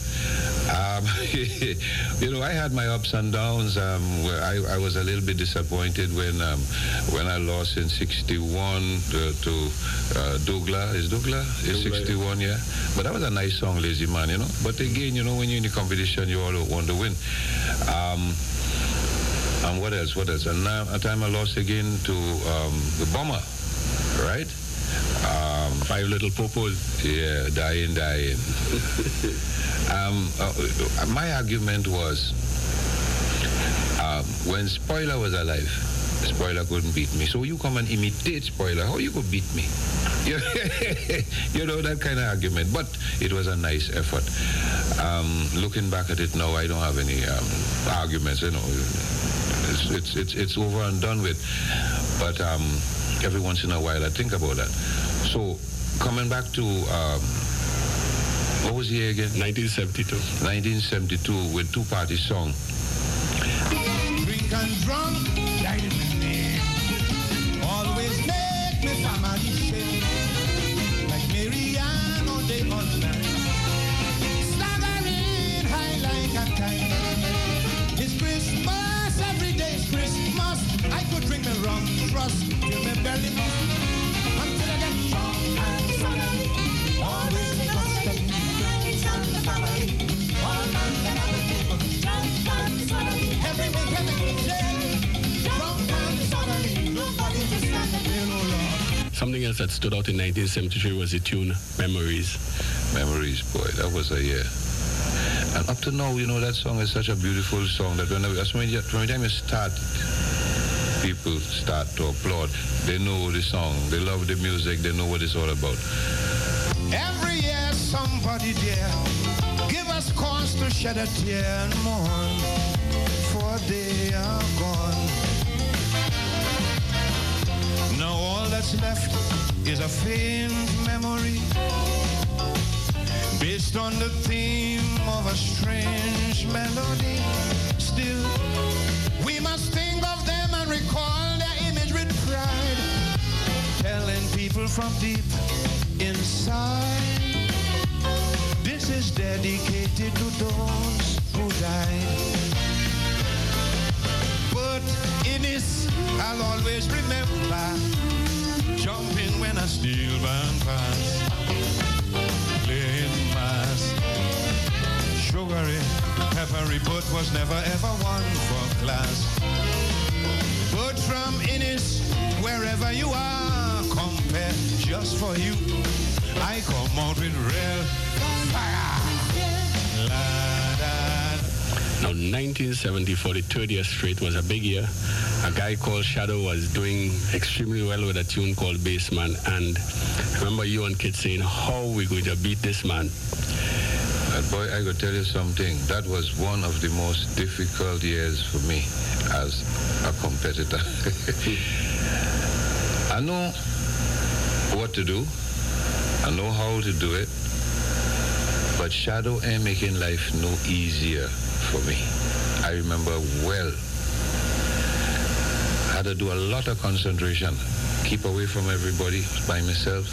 Um, you know, I had my ups and downs. Um, I, I was a little bit disappointed when um, when I lost in sixty-one to, to uh, Dougla. Is Dougla? Is sixty-one, yeah. But that was a nice song, Lazy Man, you know. But again, you know, when you're in the competition, you all want to win. Um, and what else? What else? And now, a time I lost again to um, the Bomber, right? Um, Five Little Popos. Yeah, dying, dying. um, uh, my argument was, um, when Spoiler was alive, Spoiler couldn't beat me. So you come and imitate Spoiler. How you could beat me? You know, that kind of argument. But it was a nice effort. Um, looking back at it now, I don't have any um, arguments. You know, it's, it's it's it's over and done with. But um, every once in a while, I think about that. So coming back to um, what was he again? nineteen seventy-two. nineteen seventy-two with two-party song. Drink and drunk, diamond name. Always make me family shake. Like Marianne on the hotline. Staggering high like a kite. It's Christmas, every day is Christmas. I could drink the rum, trust to my belly. Until I get drunk and sunny. Always the constant. It's on the family. All on the other people. Drunk and sunny. Everyone can Something else that stood out in nineteen seventy-three was the tune Memories. Memories, boy, that was a year. And up to now, you know, that song is such a beautiful song that when as many time you start, people start to applaud. They know the song, they love the music, they know what it's all about. Every year, somebody dear, give us cause to shed a tear and mourn. They are gone. Now all that's left is a faint memory based on the theme of a strange melody. Still, we must think of them and recall their image with pride, telling people from deep inside, this is dedicated to those who died. In this, I'll always remember jumping when a steel band passed, playing mass. Sugary, peppery, but was never ever one for class. But from Innis, wherever you are, compare just for you. I come out with real fire. La. Now, nineteen seventy-four, the third year straight, was a big year. A guy called Shadow was doing extremely well with a tune called Bassman. And I remember you and kids saying, how are we going to beat this man? But boy, I could tell you something. That was one of the most difficult years for me as a competitor. I know what to do. I know how to do it. But Shadow ain't making life no easier for me. I remember well. I had to do a lot of concentration. Keep away from everybody, by myself.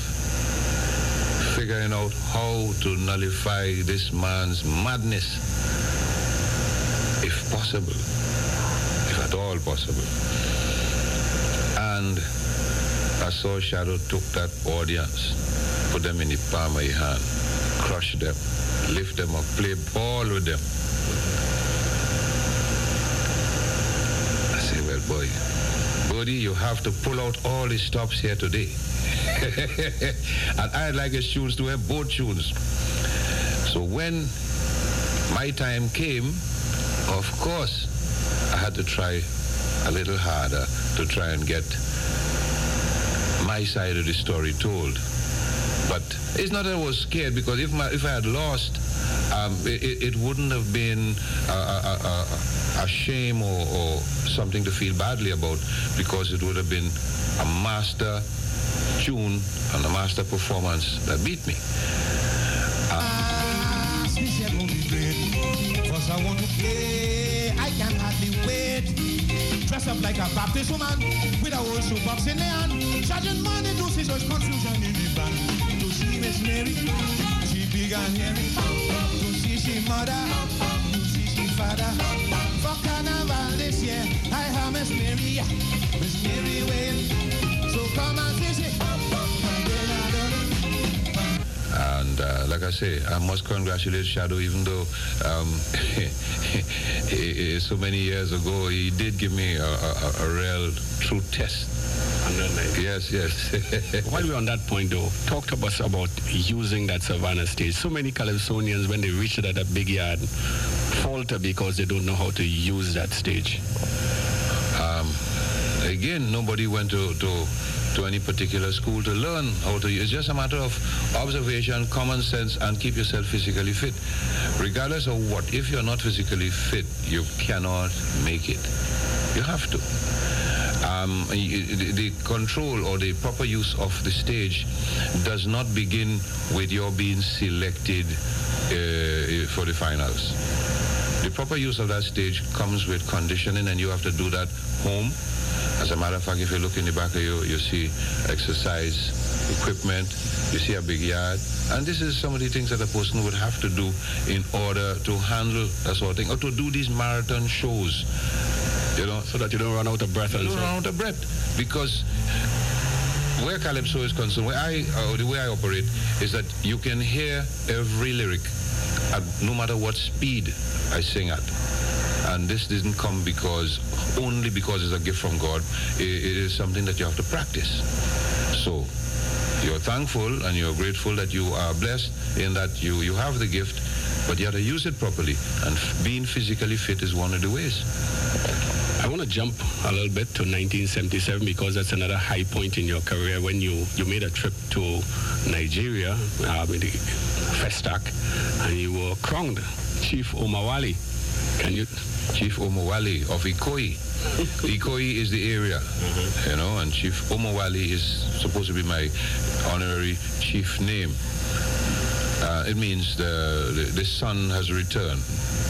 Figuring out how to nullify this man's madness. If possible. If at all possible. And I saw Shadow took that audience, put them in the palm of your hand. Crush them, lift them up, play ball with them. I say, well, boy, buddy, you have to pull out all the stops here today. And I like his tunes to have both tunes. So when my time came, of course, I had to try a little harder to try and get my side of the story told. But It's not that I was scared, because if my if I had lost, um, it, it wouldn't have been a, a, a, a shame or, or something to feel badly about, because it would have been a master tune and a master performance that beat me. Dress up like a Baptist woman with a whole shoebox in the hand. Sergeant Money, do see such confusion in the band. Do see Miss Mary, she big and hairy. Do see she mother, do see she father. For Carnival this year, I have Miss Mary, Miss Mary Wayne. So come and see And uh, like I say, I must congratulate Shadow, even though um, he, he, so many years ago, he did give me a, a, a real true test. Yes, yes. While we're on that point, though, talk to us about using that Savannah stage. So many Calypsonians, when they reach that big yard, falter because they don't know how to use that stage. Um, again, nobody went to... to to any particular school to learn how to use. It's just a matter of observation, common sense, and keep yourself physically fit. Regardless of what, if you're not physically fit, you cannot make it. You have to. Um, the control or the proper use of the stage does not begin with your being selected uh, for the finals. The proper use of that stage comes with conditioning, and you have to do that home. As a matter of fact, if you look in the back of you, you see exercise equipment, you see a big yard. And this is some of the things that a person would have to do in order to handle that sort of thing, or to do these marathon shows, you know, so that you don't run out of breath. You don't run out of breath. Because where Calypso is concerned, where I, uh, the way I operate is that you can hear every lyric at no matter what speed I sing at. And this didn't come because, only because it's a gift from God. It, it is something that you have to practice. So you're thankful and you're grateful that you are blessed in that you, you have the gift, but you have to use it properly. And f- being physically fit is one of the ways. I want to jump a little bit to nineteen seventy-seven, because that's another high point in your career, when you, you made a trip to Nigeria uh, with the Festac, and you were crowned Chief Omowale. Can you? Chief Omowale of Ikoyi. Ikoyi is the area, mm-hmm. you know, and Chief Omowale is supposed to be my honorary chief name. Uh, it means the, the the sun has returned,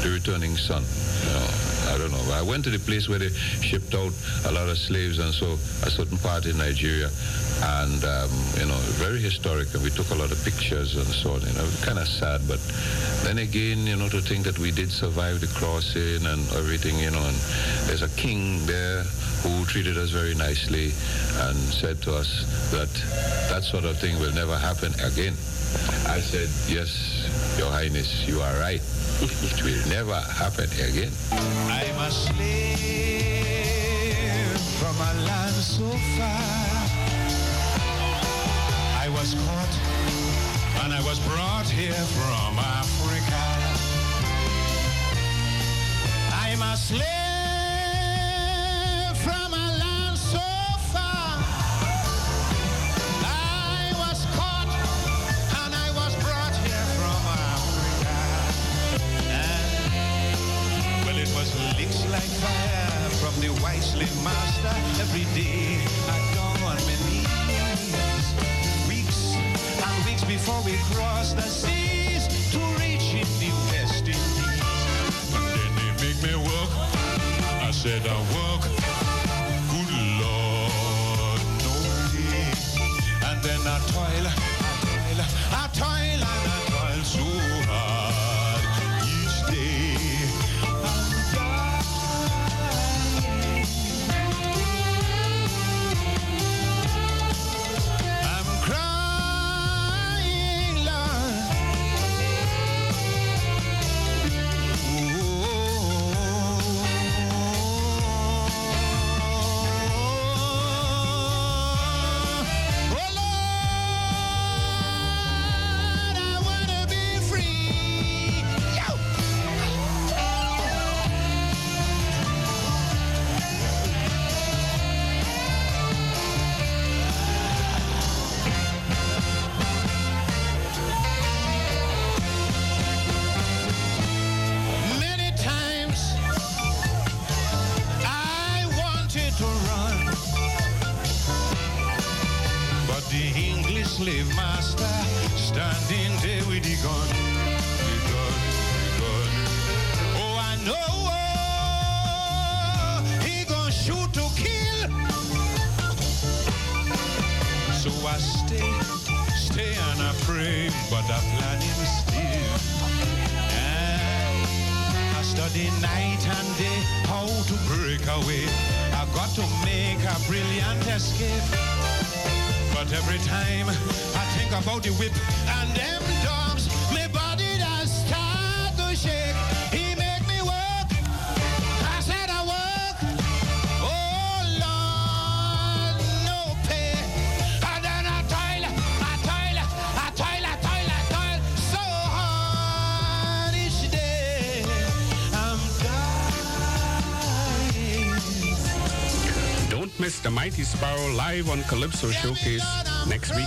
the returning sun. You know, I don't know. I went to the place where they shipped out a lot of slaves, and so a certain part in Nigeria, and um, you know, very historic. And we took a lot of pictures and so on. You know, kind of sad, but then again, you know, to think that we did survive the crossing and everything. You know, and there's a king there who treated us very nicely and said to us that that sort of thing will never happen again. I said, yes, Your Highness, you are right. It will never happen again. I'm a slave from a land so far. I was caught and I was brought here from Africa. I'm a slave from a land so far. I was caught and I was brought here from Africa. And well, it was licks like fire from the white slave master. Every day I come on my knees. Weeks and weeks before we cross the seas to reach in the West Indies. And then they make me work. I said I work. Good Lord, no day. And then I toil, I toil, I toil, and I toil so hard each day. I'm dying. I'm crying, Lord. Oh, oh, oh, oh, Lord, I slave master standing there with the gun. The gun, the gun. Oh, I know he gon' shoot to kill. So I stay, stay and I pray, but I plan him still. And I study night and day how to break away. I've got to make a brilliant escape. But every time I think about the whip and them dogs, my body does start to shake. He make me work. I said I work. Oh, Lord, no pay. And then I toil, I toil, I toil, I toil, I toil so hard each day. I'm dying. Don't miss the Mighty Sparrow live on Calypso Showcase next week.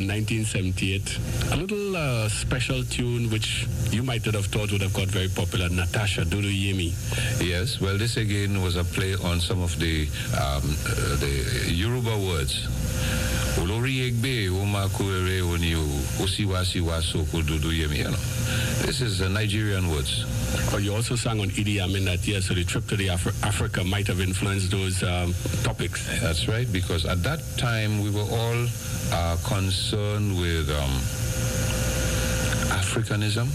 nineteen seventy-eight, a little uh, special tune which you might not have thought would have got very popular, Natasha Duruyemi. Yes, well, this again was a play on some of the um, uh, the Yoruba words. This is uh, Nigerian words. Oh, you also sang on Idi Amin that year, so the trip to the Afri- Africa might have influenced those um, topics. That's right, because at that time we were all uh, concerned with um, Africanism.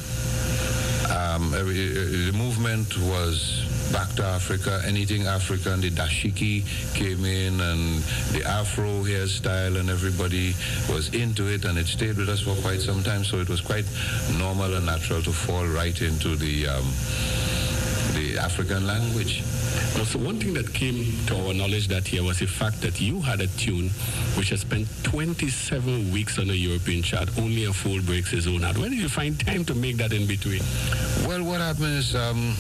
Um, the movement was back to Africa, anything African. The dashiki came in and the afro hairstyle, and everybody was into it, and it stayed with us for quite some time, so it was quite normal and natural to fall right into the um, the African language. Also, one thing that came to our knowledge that year was the fact that you had a tune which has spent twenty-seven weeks on a European chart. Only a fool breaks his own heart. Where did you find time to make that in between? Well, what happened is um,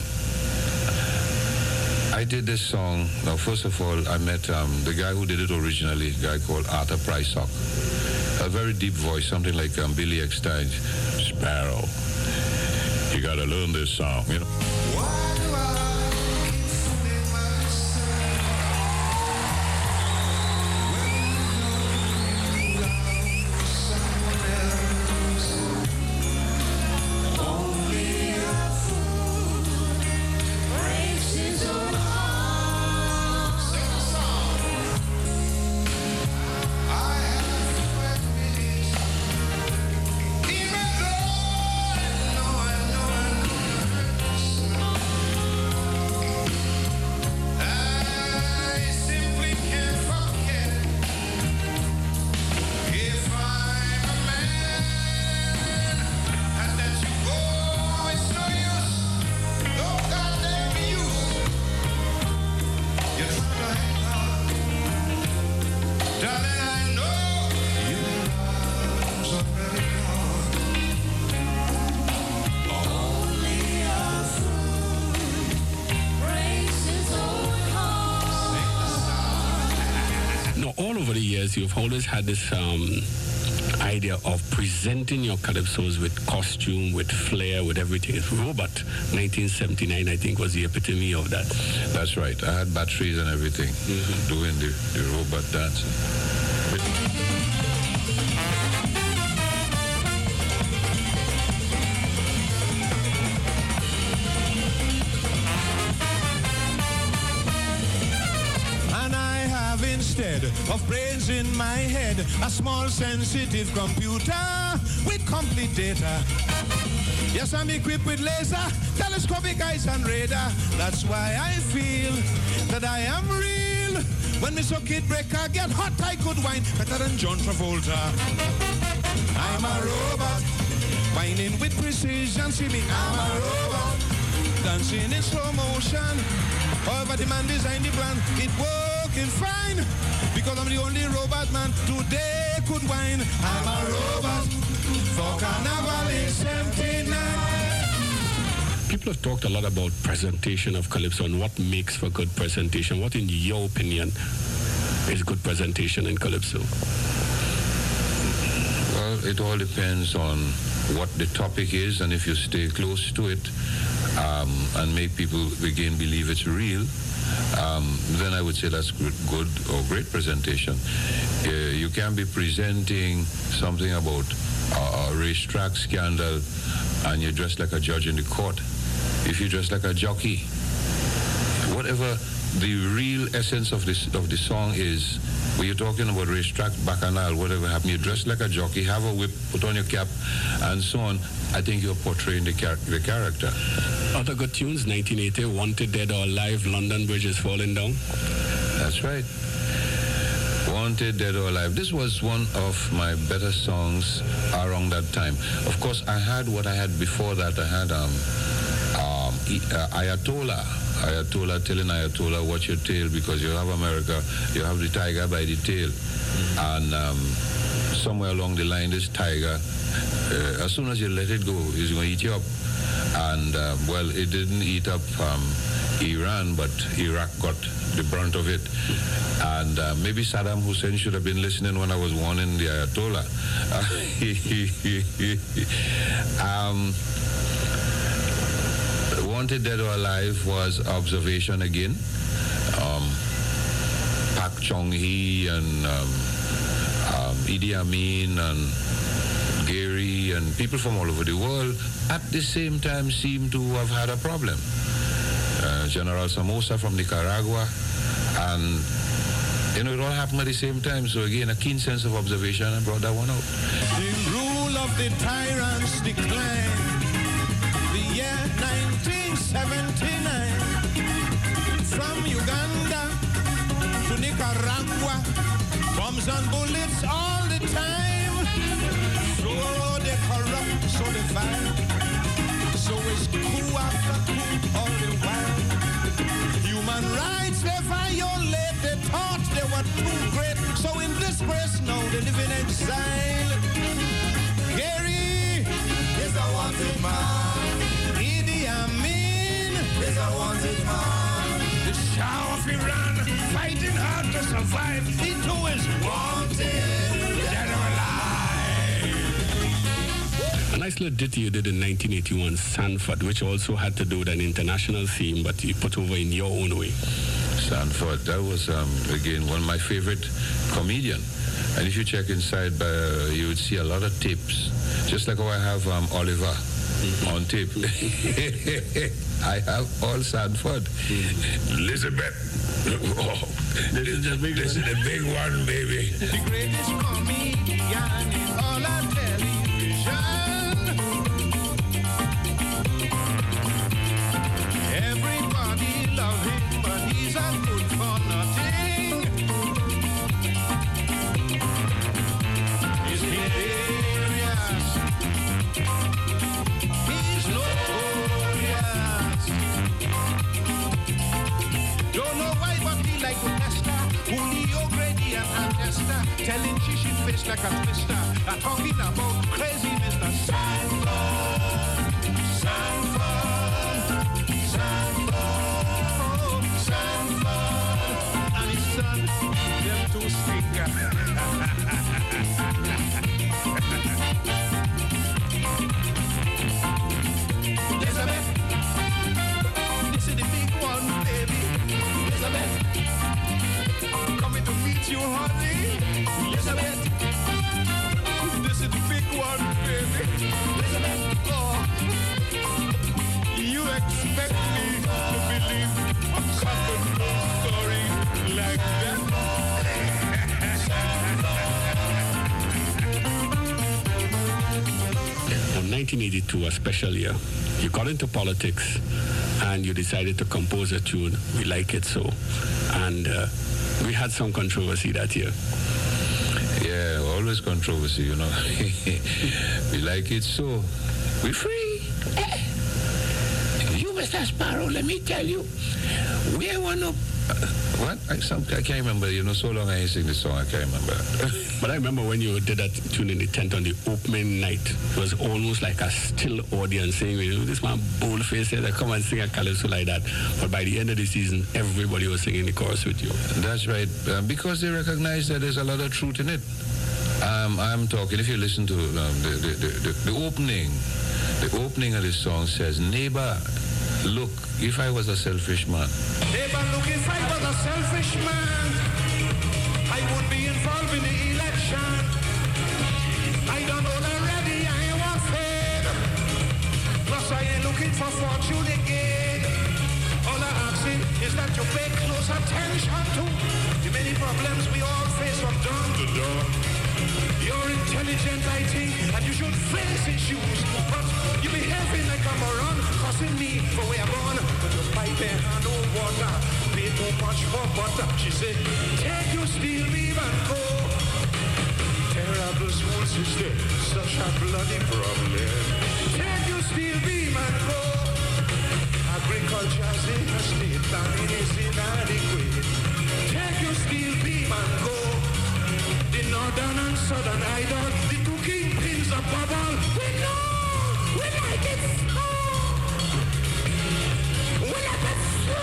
I did this song. Now, first of all, I met um, the guy who did it originally, a guy called Arthur Prysock. A very deep voice, something like um, Billy Eckstein's Sparrow. You gotta learn this song, you know. Why do I- years, you've always had this um, idea of presenting your calypsos with costume, with flair, with everything. Robot, nineteen seventy-nine, I think, was the epitome of that. That's right. I had batteries and everything, mm-hmm. doing the, the robot dancing. Of brains in my head, a small sensitive computer with complete data. Yes, I'm equipped with laser, telescopic eyes and radar. That's why I feel that I am real. When Mister Kid Breaker get hot, I could whine better than John Travolta. I'm a robot, whining with precision. See me, I'm a robot, dancing in slow motion. However, the man designed the plan, it working fine. Because I'm the only robot man today could whine. I'm a robot for Carnival in seventy-nine. People have talked a lot about presentation of Calypso and what makes for good presentation. What, in your opinion, is good presentation in Calypso? Well, it all depends on what the topic is, and if you stay close to it um, and make people again believe it's real, Um, then I would say that's good, good or great presentation. Uh, you can be presenting something about uh, a racetrack scandal and you're dressed like a judge in the court. If you dress like a jockey, whatever the real essence of this of the song is, when you're talking about racetrack bacchanal, whatever happened, you dress like a jockey, have a whip, put on your cap, and so on. I think you're portraying the, char- the character. Other good tunes, nineteen eighty, Wanted Dead or Alive, London Bridge is Falling Down. That's right. Wanted Dead or Alive. This was one of my better songs around that time. Of course, I had what I had before that. I had um, um, Ayatollah. Ayatollah telling Ayatollah, watch your tail, because you have America, you have the tiger by the tail. And um, somewhere along the line, this tiger, uh, as soon as you let it go, he's going to eat you up. And, uh, well, it didn't eat up um, Iran, but Iraq got the brunt of it. And uh, maybe Saddam Hussein should have been listening when I was warning the Ayatollah. um... Wanted Dead or Alive was Observation again. Um, Pak Chung-hee and um, um, Idi Amin and Gary and people from all over the world at the same time seem to have had a problem. Uh, General Somoza from Nicaragua, and you know, it all happened at the same time. So again, a keen sense of observation, and brought that one out. The rule of the tyrants declined. The year nineteen seventy-nine, from Uganda to Nicaragua, bombs and bullets all the time. So they corrupt, so they vile, so it's coup after coup all the while. Human rights they violate, they thought they were too great, so in disgrace now they live in exile. Gary is a wanted man. Idi Amin is a wanted man. The Shah of Iran, fighting hard to survive. He too is wanted, dead or alive. A nice little ditty you did in nineteen eighty-one, Sanford, which also had to do with an international theme, but you put over in your own way. Sanford, that was, um, again, one of my favorite comedians. And if you check inside, uh, you would see a lot of tapes. Just like how I have um, Oliver. Mm-hmm. On tape. I have all Sanford. Mm-hmm. Elizabeth. Oh, this is the big, this one. Is the big one, baby. The greatest comedian in all our television. Everybody love him, but he's a good for nothing. He's hilarious. Don't know why, but he like a master. Julio Grady and Anesta, telling she should face like a twister. I'm talking about crazy Mister Sanford, Sanford, Sanford, Sanford, and his son, them two speak. nineteen eighty-two, a special year, you got into politics and you decided to compose a tune, We Like It So. And uh, we had some controversy that year. Yeah, always controversy, you know. We like it so. We're free. Eh? You, Mister Sparrow, let me tell you, we are one of... Uh, what? I, some, I can't remember, you know, so long I ain't sing this song, I can't remember. But I remember when you did that tune in the tent on the opening night, it was almost like a still audience saying, you know, this man boldface said, come and sing a calypso like that. But by the end of the season, everybody was singing the chorus with you. That's right, um, because they recognize that there's a lot of truth in it. Um, I'm talking, if you listen to um, the, the, the, the, the opening, the opening of this song says, neighbor, look, if I was a selfish man. Neighbor, look, if I was a selfish man, I would be involved in the election. I don't know already, I am afraid. Plus, I am looking for fortune again. All I ask is that you pay close attention to the many problems we all face from dawn to dawn. You're intelligent, I think, and you should face issues. But you behaving like a moron, cussing me for where I'm born. But your pipe and no water, pay too much for butter. She said, take your steel weave and go. Terrible school system, such a bloody problem. Take your steel beam and go. Agriculture's in a state, mine is inadequate. Take your steel beam and go. The northern and southern idol, the two kingpins above all. We know, we like it so. We like it so.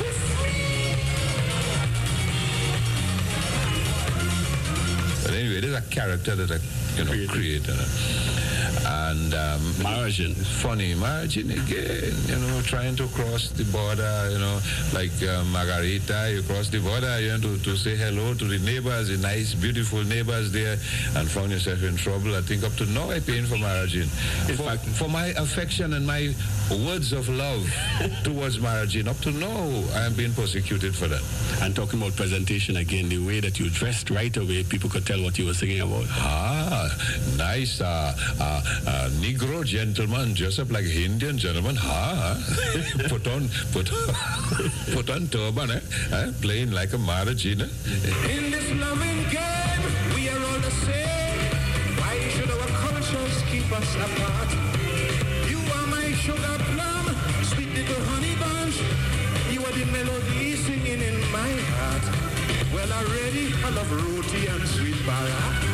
We're free. But anyway, there's a character that I, you know, create. And um, margin, funny, margin again, you know, trying to cross the border, you know, like uh, Margarita, you cross the border, you know, to, to say hello to the neighbors, the nice, beautiful neighbors there, and found yourself in trouble. I think up to now I'm paying for margin. For, for my affection and my words of love towards margin, up to now I'm being persecuted for that. And talking about presentation again, the way that you dressed right away, people could tell what you were singing about. Ah, nice, uh, uh, Uh, Negro gentleman dressed up like Indian gentleman, ha! Huh? put on, put on, put on turban, eh? eh? Playing like a margin. Eh? In this loving game, we are all the same. Why should our cultures keep us apart? You are my sugar plum, sweet little honey bunch. You are the melody singing in my heart. Well, already I love roti and sweet bara.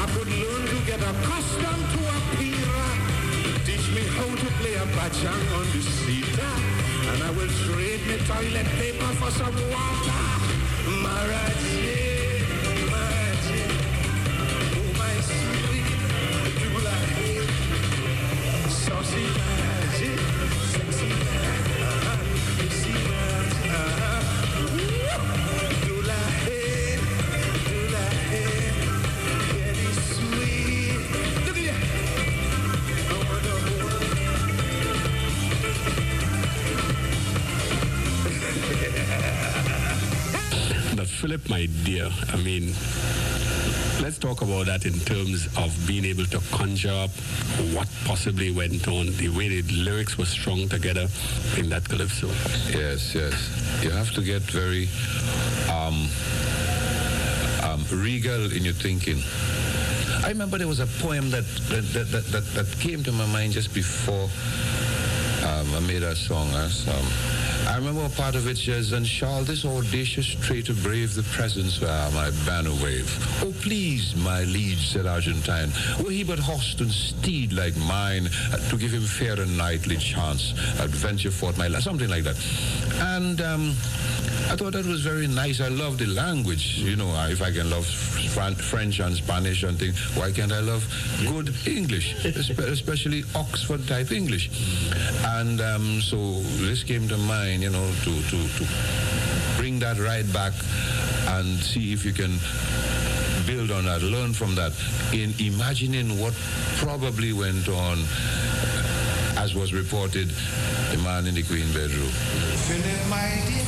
I could learn to get accustomed to a pira. Teach me how to play a bachang on the sita. And I will trade my toilet paper for some water. Marachi, Marachi. Oh, my sweet, you like it. Saucy Marachi, sexy Marachi, uh-huh, sexy Marachi, uh-huh. You like it, you like it. But Philip, my dear, I mean, let's talk about that in terms of being able to conjure up what possibly went on, the way the lyrics were strung together in that calypso. Yes, yes. You have to get very um, um, regal in your thinking. I remember there was a poem that that, that, that, that came to my mind just before um, I made a song. Uh, some, I remember a part of it says, and shall this audacious traitor brave the presence where my banner wave? Oh, please, my liege, said Argentine, were he but horsed and steed like mine, uh, to give him fair and knightly chance, adventure forth my life, something like that. And um, I thought that was very nice. I love the language, you know, if I can love Fran French and Spanish and things, why can't I love good English, especially Oxford-type English? And um, so this came to mind, you know, to, to, to bring that right back and see if you can build on that, learn from that, in imagining what probably went on, as was reported, the man in the queen bedroom. Philip, my dear,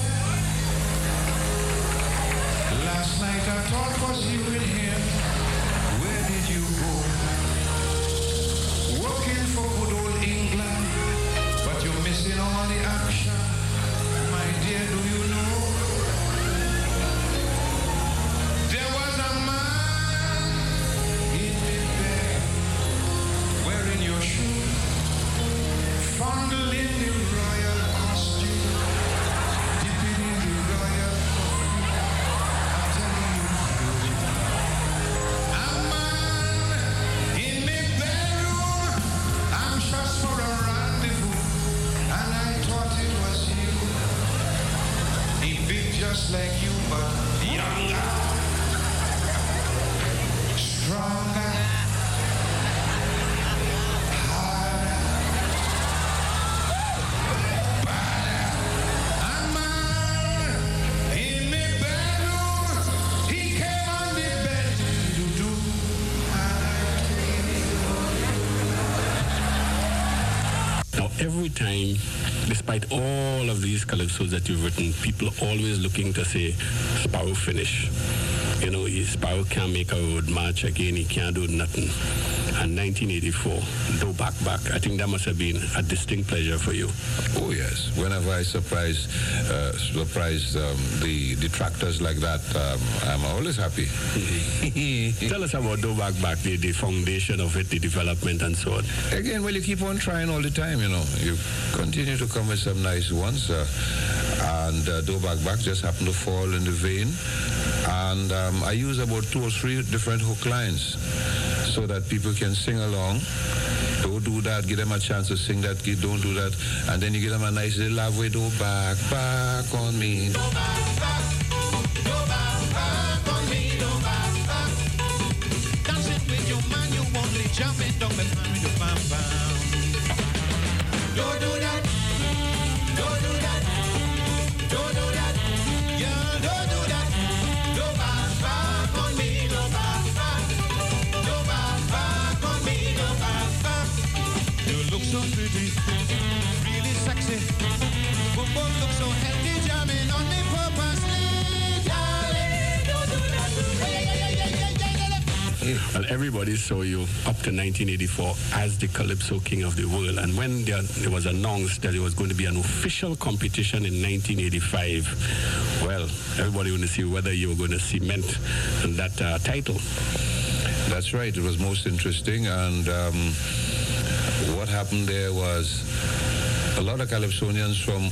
last night I thought was you in here. Where did you go? every time, despite all of these calypsos that you've written, people are always looking to say, Sparrow finish. You know, Sparrow can't make a road march again, he can't do nothing. And nineteen eighty-four, go back, back. I think that must have been a distinct pleasure for you. Oh, yes. Whenever I surprise uh, surprise um, the detractors like that, um, I'm always happy. Tell us about Do Back Back, the, the foundation of it, the development and so on. Again, well, you keep on trying all the time, you know. You continue to come with some nice ones. Uh, and uh, Do Back Back just happened to fall in the vein. And um, I use about two or three different hook lines so that people can sing along. Don't do that, give them a chance to sing that, don't do that. And then you give them a nice little halfway, do back, back on me. Do back, back, do back, back on me, do back, back. Dancing with your man, you only jumping, don't be married, do bam, bam. Don't do that, don't do that, don't do that, yeah, don't do that. Do back, back on me, do back, back. Do back, back on me, do back, back. You look so pretty, really sexy. We both look so healthy, jamming on the purpose. Well, everybody saw you up to nineteen eighty-four as the Calypso King of the world. And when there, it was announced that it was going to be an official competition in nineteen eighty-five, well, everybody wanted to see whether you were going to cement that uh, title. That's right. It was most interesting. And um, what happened there was a lot of Calypsonians from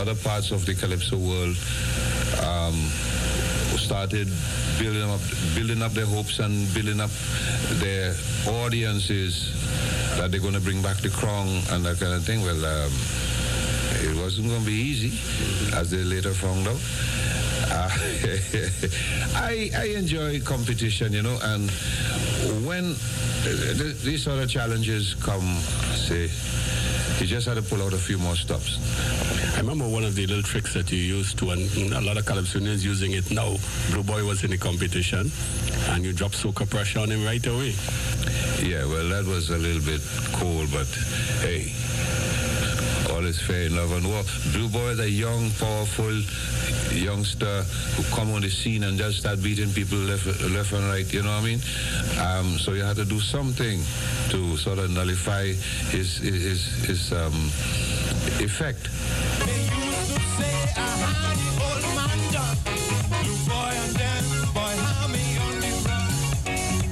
other parts of the Calypso world um, started building up, building up their hopes and building up their audiences that they're going to bring back the crown and that kind of thing. Well, um, it wasn't going to be easy, as they later found out. Uh, I, I enjoy competition, you know, and when th- these sort of challenges come, say, you just had to pull out a few more stops. I remember one of the little tricks that you used to, and a lot of Calypsonians using it now. Blue Boy was in the competition, and you dropped soca pressure on him right away. Yeah, well, that was a little bit cold, but hey, all is fair in love and war. Blue Boy is a young, powerful youngster who come on the scene and just start beating people left, left and right, you know what I mean? Um, so you had to do something to sort of nullify his, his, his, his um, effect. They used to say I had the old man done. Blue Boy and them boy had me on the run.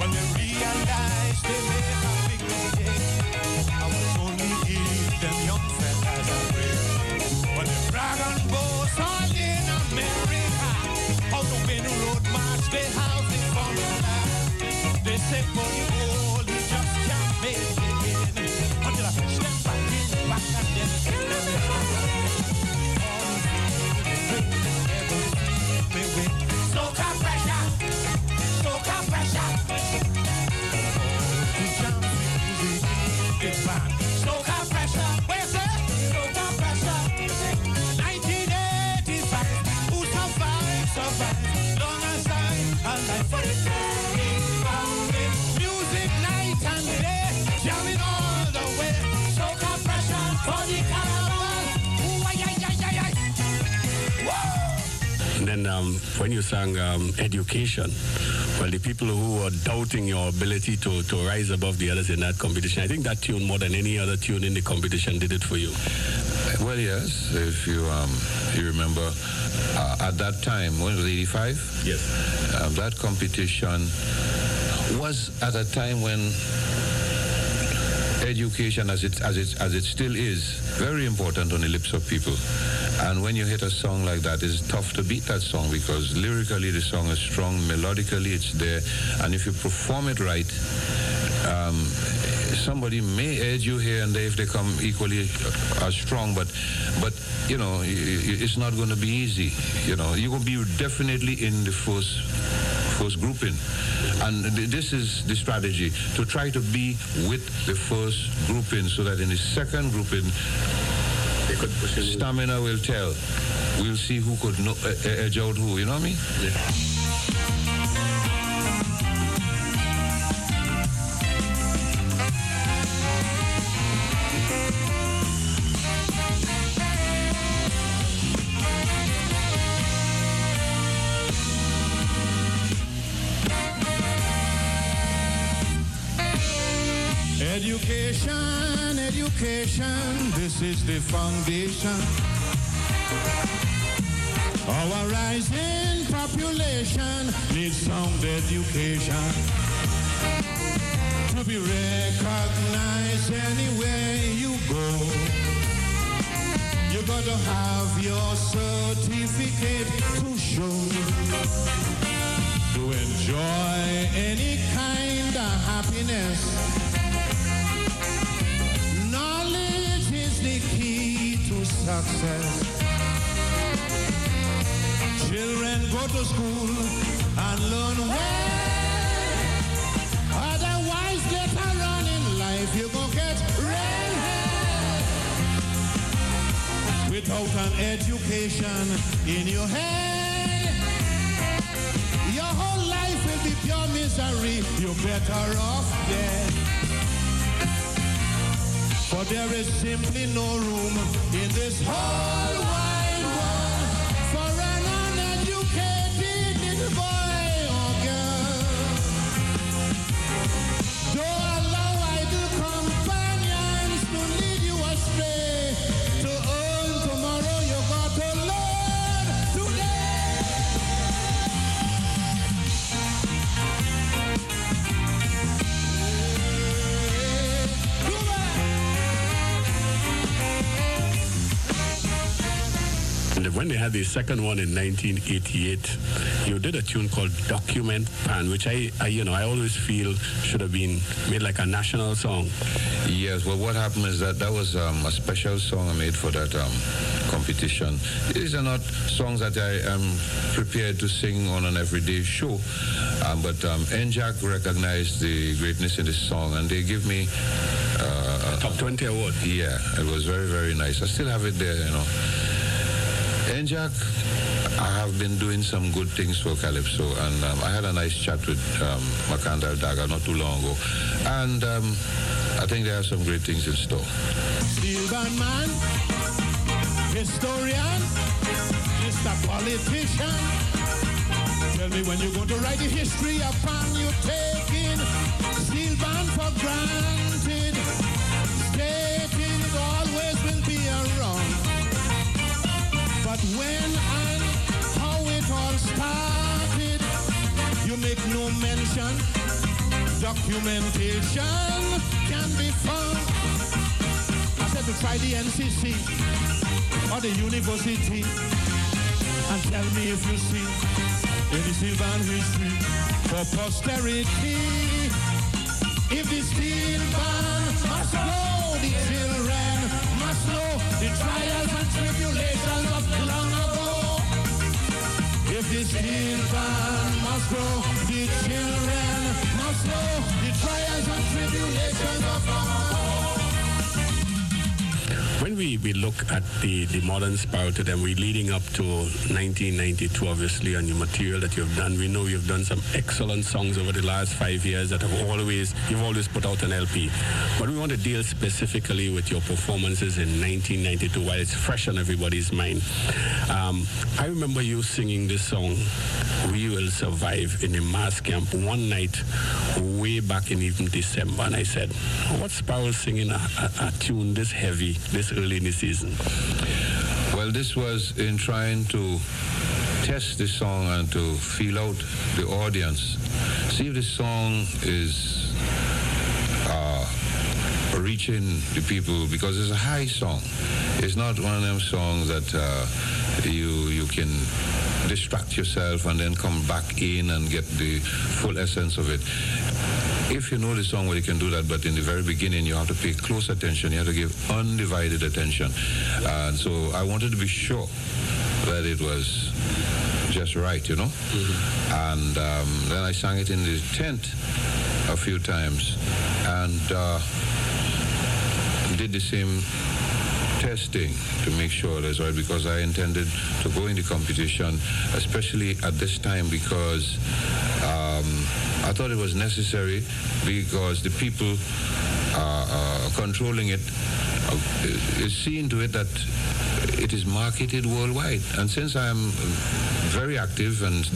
When they realized they made a big mistake, I was only give them young fellas a break. When the brag and boast all in America, out of any road march they have the formula. They say for the old you just can't make it in. Until I push them back in, back at them, kill them. Soca pressure, soca pressure. Soca pressure, where's it? Soca pressure. nineteen eighty-five, who survived, survived. Long as I, alive for the day. Music night and day, jamming all the way. Soca pressure for the caravan. Ooh, ay, ay, ay, ay, ay. Whoa! And then um, when you sang um, Education, well, the people who were doubting your ability to, to rise above the others in that competition, I think that tune more than any other tune in the competition did it for you. Well, yes, if you um, you remember, uh, at that time, when it was eighty-five? Yes. Uh, that competition was at a time when education, as it, as, it, as it still is, very important on the lips of people. And when you hit a song like that, it's tough to beat that song because lyrically the song is strong, melodically it's there, and if you perform it right, um, somebody may edge you here and there if they come equally as strong, but, but you know, it's not going to be easy. You know, you're going to be definitely in the first, first grouping. And th- this is the strategy, to try to be with the first grouping so that in the second grouping, stamina will tell. We'll see who could no, uh, edge out who, you know what I mean? Yeah. Education, education, this is the foundation. Our rising population needs sound education to be recognized anywhere you go. You gotta have your certificate to show. To enjoy any kind of happiness. Knowledge is the key to success. Children go to school and learn well. Otherwise later on in life you gon' get red hair. Without an education in your head, your misery, you're better off dead. For there is simply no room in this whole wide world for an uneducated little boy or girl. Don't allow idle companions to lead you astray. To earn tomorrow, you got to learn today. When they had the second one in nineteen eighty-eight, you did a tune called Document Pan, which I, I, you know, I always feel should have been made like a national song. Yes, well, what happened is that that was um, a special song I made for that um, competition. These are not songs that I am prepared to sing on an everyday show, um, but um, N J A C recognized the greatness in this song, and they give me uh, top twenty award. Yeah, it was very, very nice. I still have it there, you know. N J A C, I have been doing some good things for Calypso, and um, I had a nice chat with um, Makanda Daga not too long ago, and um, I think they have some great things in store. Silver man, historian, Mister Politician, tell me when you're going to write the history upon you taking Silvan for granted. Stating always will be a wrong. But when and how it all started, you make no mention. Documentation can be found. I said to try the N C C or the university and tell me if you see any Sylvan history for posterity. If the Sylvan must know, the children must know the trials and tribulations of long ago. If this Sylvan must go, the children must know the trials and tribulations of long ago. When we, we look at the, the modern Sparrow today, and we're leading up to nineteen ninety-two, obviously, and your material that you've done, we know you've done some excellent songs over the last five years that have always, you've always put out an L P. But we want to deal specifically with your performances in nineteen ninety-two while it's fresh on everybody's mind. Um, I remember you singing this song, We Will Survive, in a mass camp one night way back in even December. And I said, what's Sparrow singing a, a, a tune this heavy, this early in the season? Well, this was in trying to test the song and to feel out the audience. See if the song is uh, reaching the people, because it's a high song. It's not one of them songs that uh, you you can distract yourself and then come back in and get the full essence of it. If you know the song, well, you can do that, but in the very beginning, you have to pay close attention. You have to give undivided attention. And so I wanted to be sure that it was just right, you know? Mm-hmm. And um, then I sang it in the tent a few times and uh, did the same testing to make sure that's right, because I intended to go in the competition, especially at this time, because um, I thought it was necessary, because the people uh, uh, controlling it uh, is seeing to it that it is marketed worldwide. And since I am very active and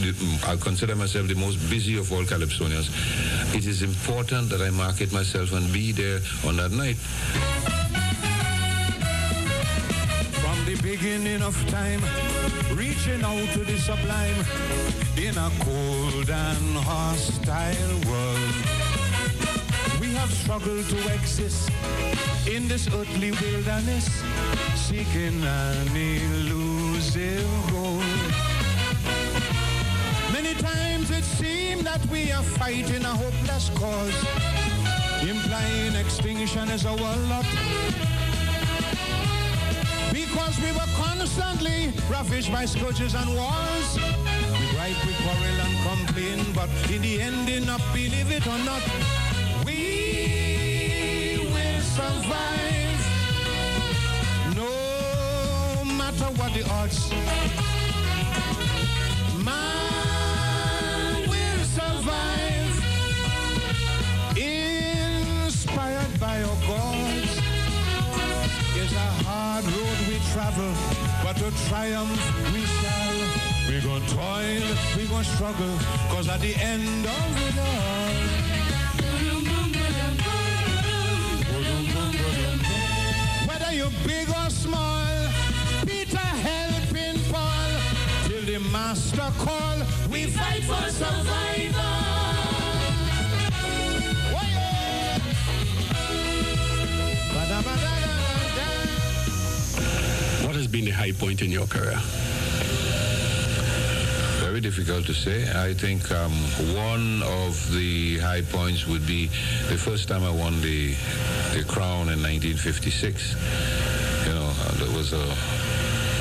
I consider myself the most busy of all Calypsonians, it is important that I market myself and be there on that night. From the beginning of time, reaching out to the sublime, in a cold and hostile world, we have struggled to exist in this earthly wilderness, seeking an elusive goal. Many times it seemed that we are fighting a hopeless cause, implying extinction is our lot, because we were constantly ravaged by scourges and wars. We gripe, we quarrel and complain, but in the end, enough, believe it or not, we will survive, no matter what the odds. Man will survive, inspired by our gods. It's a hard road we travel, but to triumph we shall. We gon' toil, we gon' struggle, cause at the end of it all, whether you're big or small, Peter helping Paul, till the master call, we fight for survival. What has been the high point in your career? Very difficult to say. I think um, one of the high points would be the first time I won the the crown in nineteen fifty-six. You know, that was a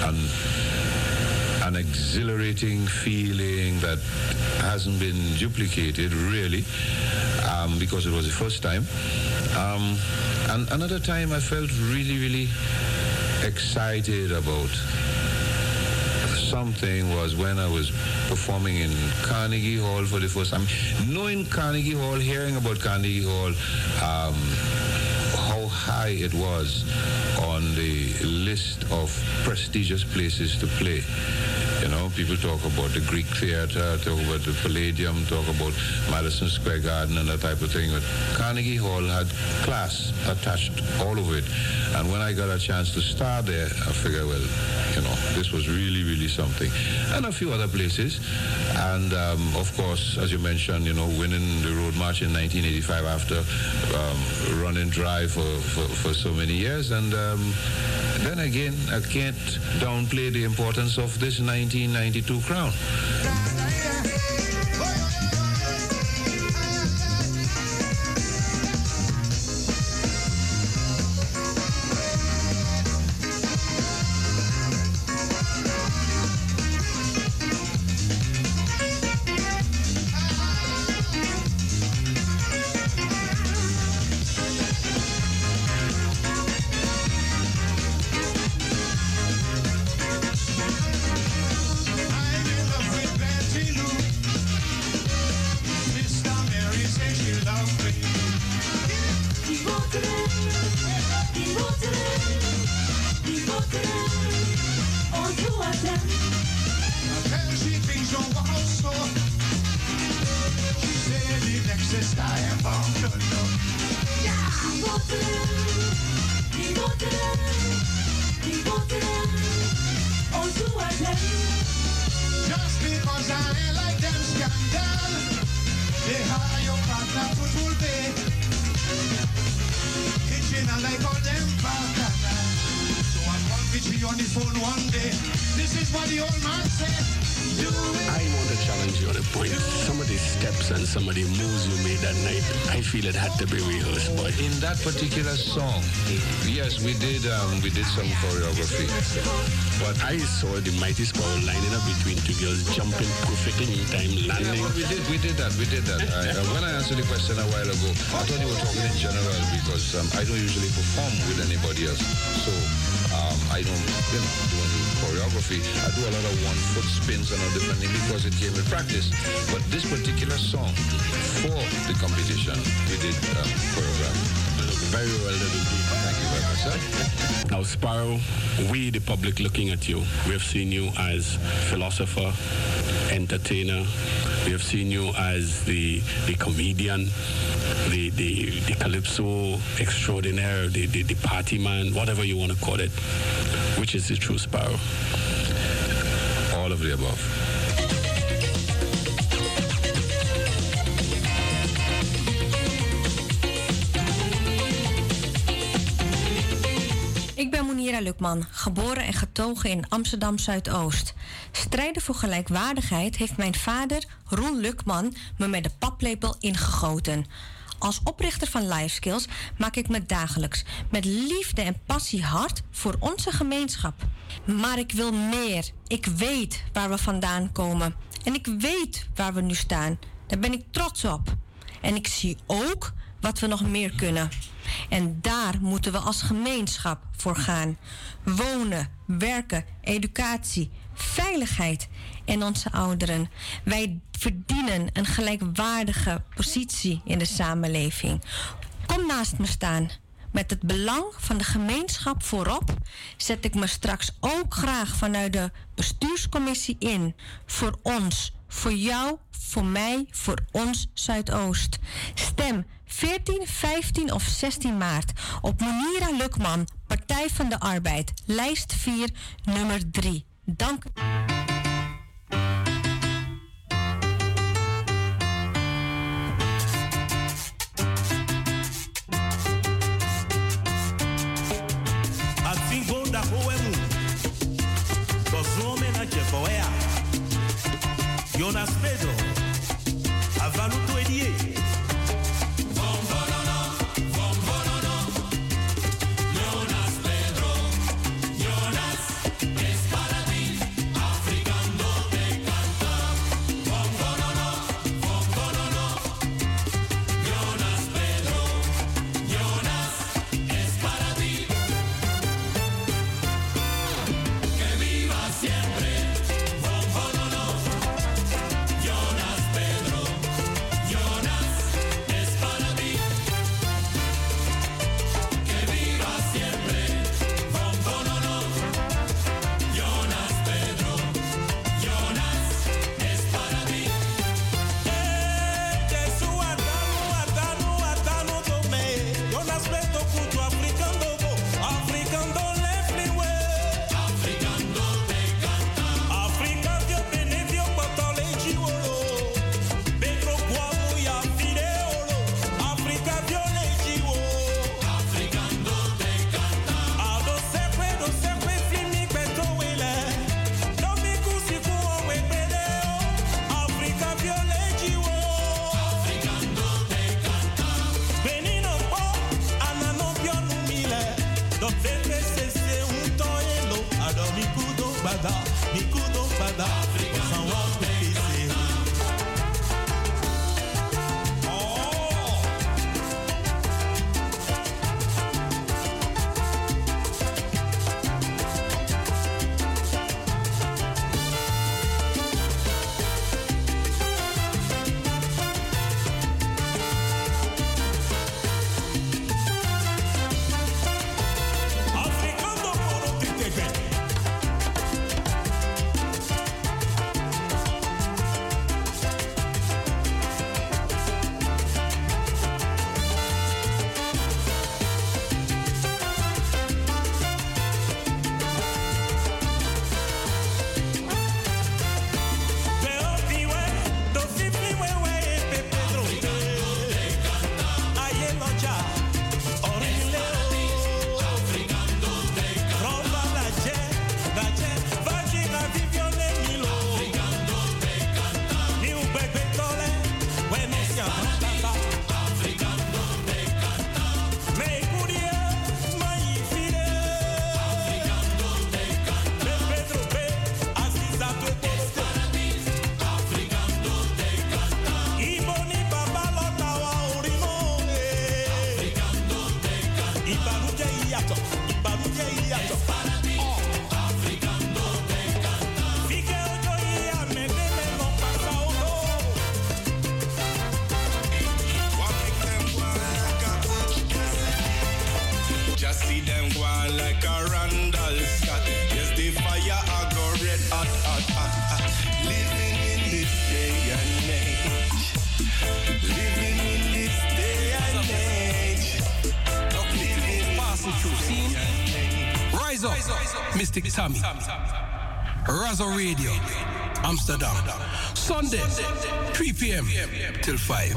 an, an exhilarating feeling that hasn't been duplicated really, um, because it was the first time. Um, and another time I felt really, really excited about something was when I was performing in Carnegie Hall for the first time. Knowing Carnegie Hall, hearing about Carnegie Hall, um, how high it was on the list of prestigious places to play. You know, people talk about the Greek Theater, talk about the Palladium, talk about Madison Square Garden and that type of thing. But Carnegie Hall had class attached all over it. And when I got a chance to star there, I figured, well, you know, this was really, really something. And a few other places. And, um, of course, as you mentioned, you know, winning the Road March in nineteen eighty-five after um, running dry for, for, for so many years. And um, then again, I can't downplay the importance of this nineteen ninety-two crown. Some choreography. But I saw the Mighty Sparrow lining up between two girls, jumping perfectly in time, landing. Yeah, we did, we did that, we did that. I, uh, when I answered the question a while ago, I thought you were talking in general because um, I don't usually perform with anybody else. So um, I don't you know, do any choreography. I do a lot of one-foot spins and all different things because it came in practice. But this particular song, for the competition, we did um, choreography. very well little Duke. Thank you very much, sir. Now, Sparrow, we, the public, looking at you, we have seen you as philosopher, entertainer. We have seen you as the, the comedian, the, the, the Calypso extraordinaire, the, the, the party man, whatever you want to call it. Which is the true Sparrow? All of the above. Ik ben Munira Lukman, geboren en getogen in Amsterdam Zuidoost. Strijden voor gelijkwaardigheid heeft mijn vader, Roel Lukman, me met de paplepel ingegoten. Als oprichter van LifeSkills maak ik me dagelijks met liefde en passie hard voor onze gemeenschap. Maar ik wil meer. Ik weet waar we vandaan komen. En ik weet waar we nu staan. Daar ben ik trots op. En ik zie ook wat we nog meer kunnen. En daar moeten we als gemeenschap voor gaan. Wonen, werken, educatie, veiligheid en onze ouderen. Wij verdienen een gelijkwaardige positie in de samenleving. Kom naast me staan. Met het belang van de gemeenschap voorop zet ik me straks ook graag vanuit de bestuurscommissie in. Voor ons, voor jou, voor mij, voor ons Zuidoost. Stem veertien, vijftien of zestien maart op Munira Lukman, Partij van de Arbeid, lijst vier, nummer drie. Dank. Jonas Pedro, Avaluto Edie. Rise up, Mystic Tommy, Razo Radio, Amsterdam, Sunday, three p m till five.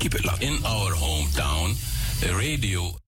Keep it locked. In our hometown, the radio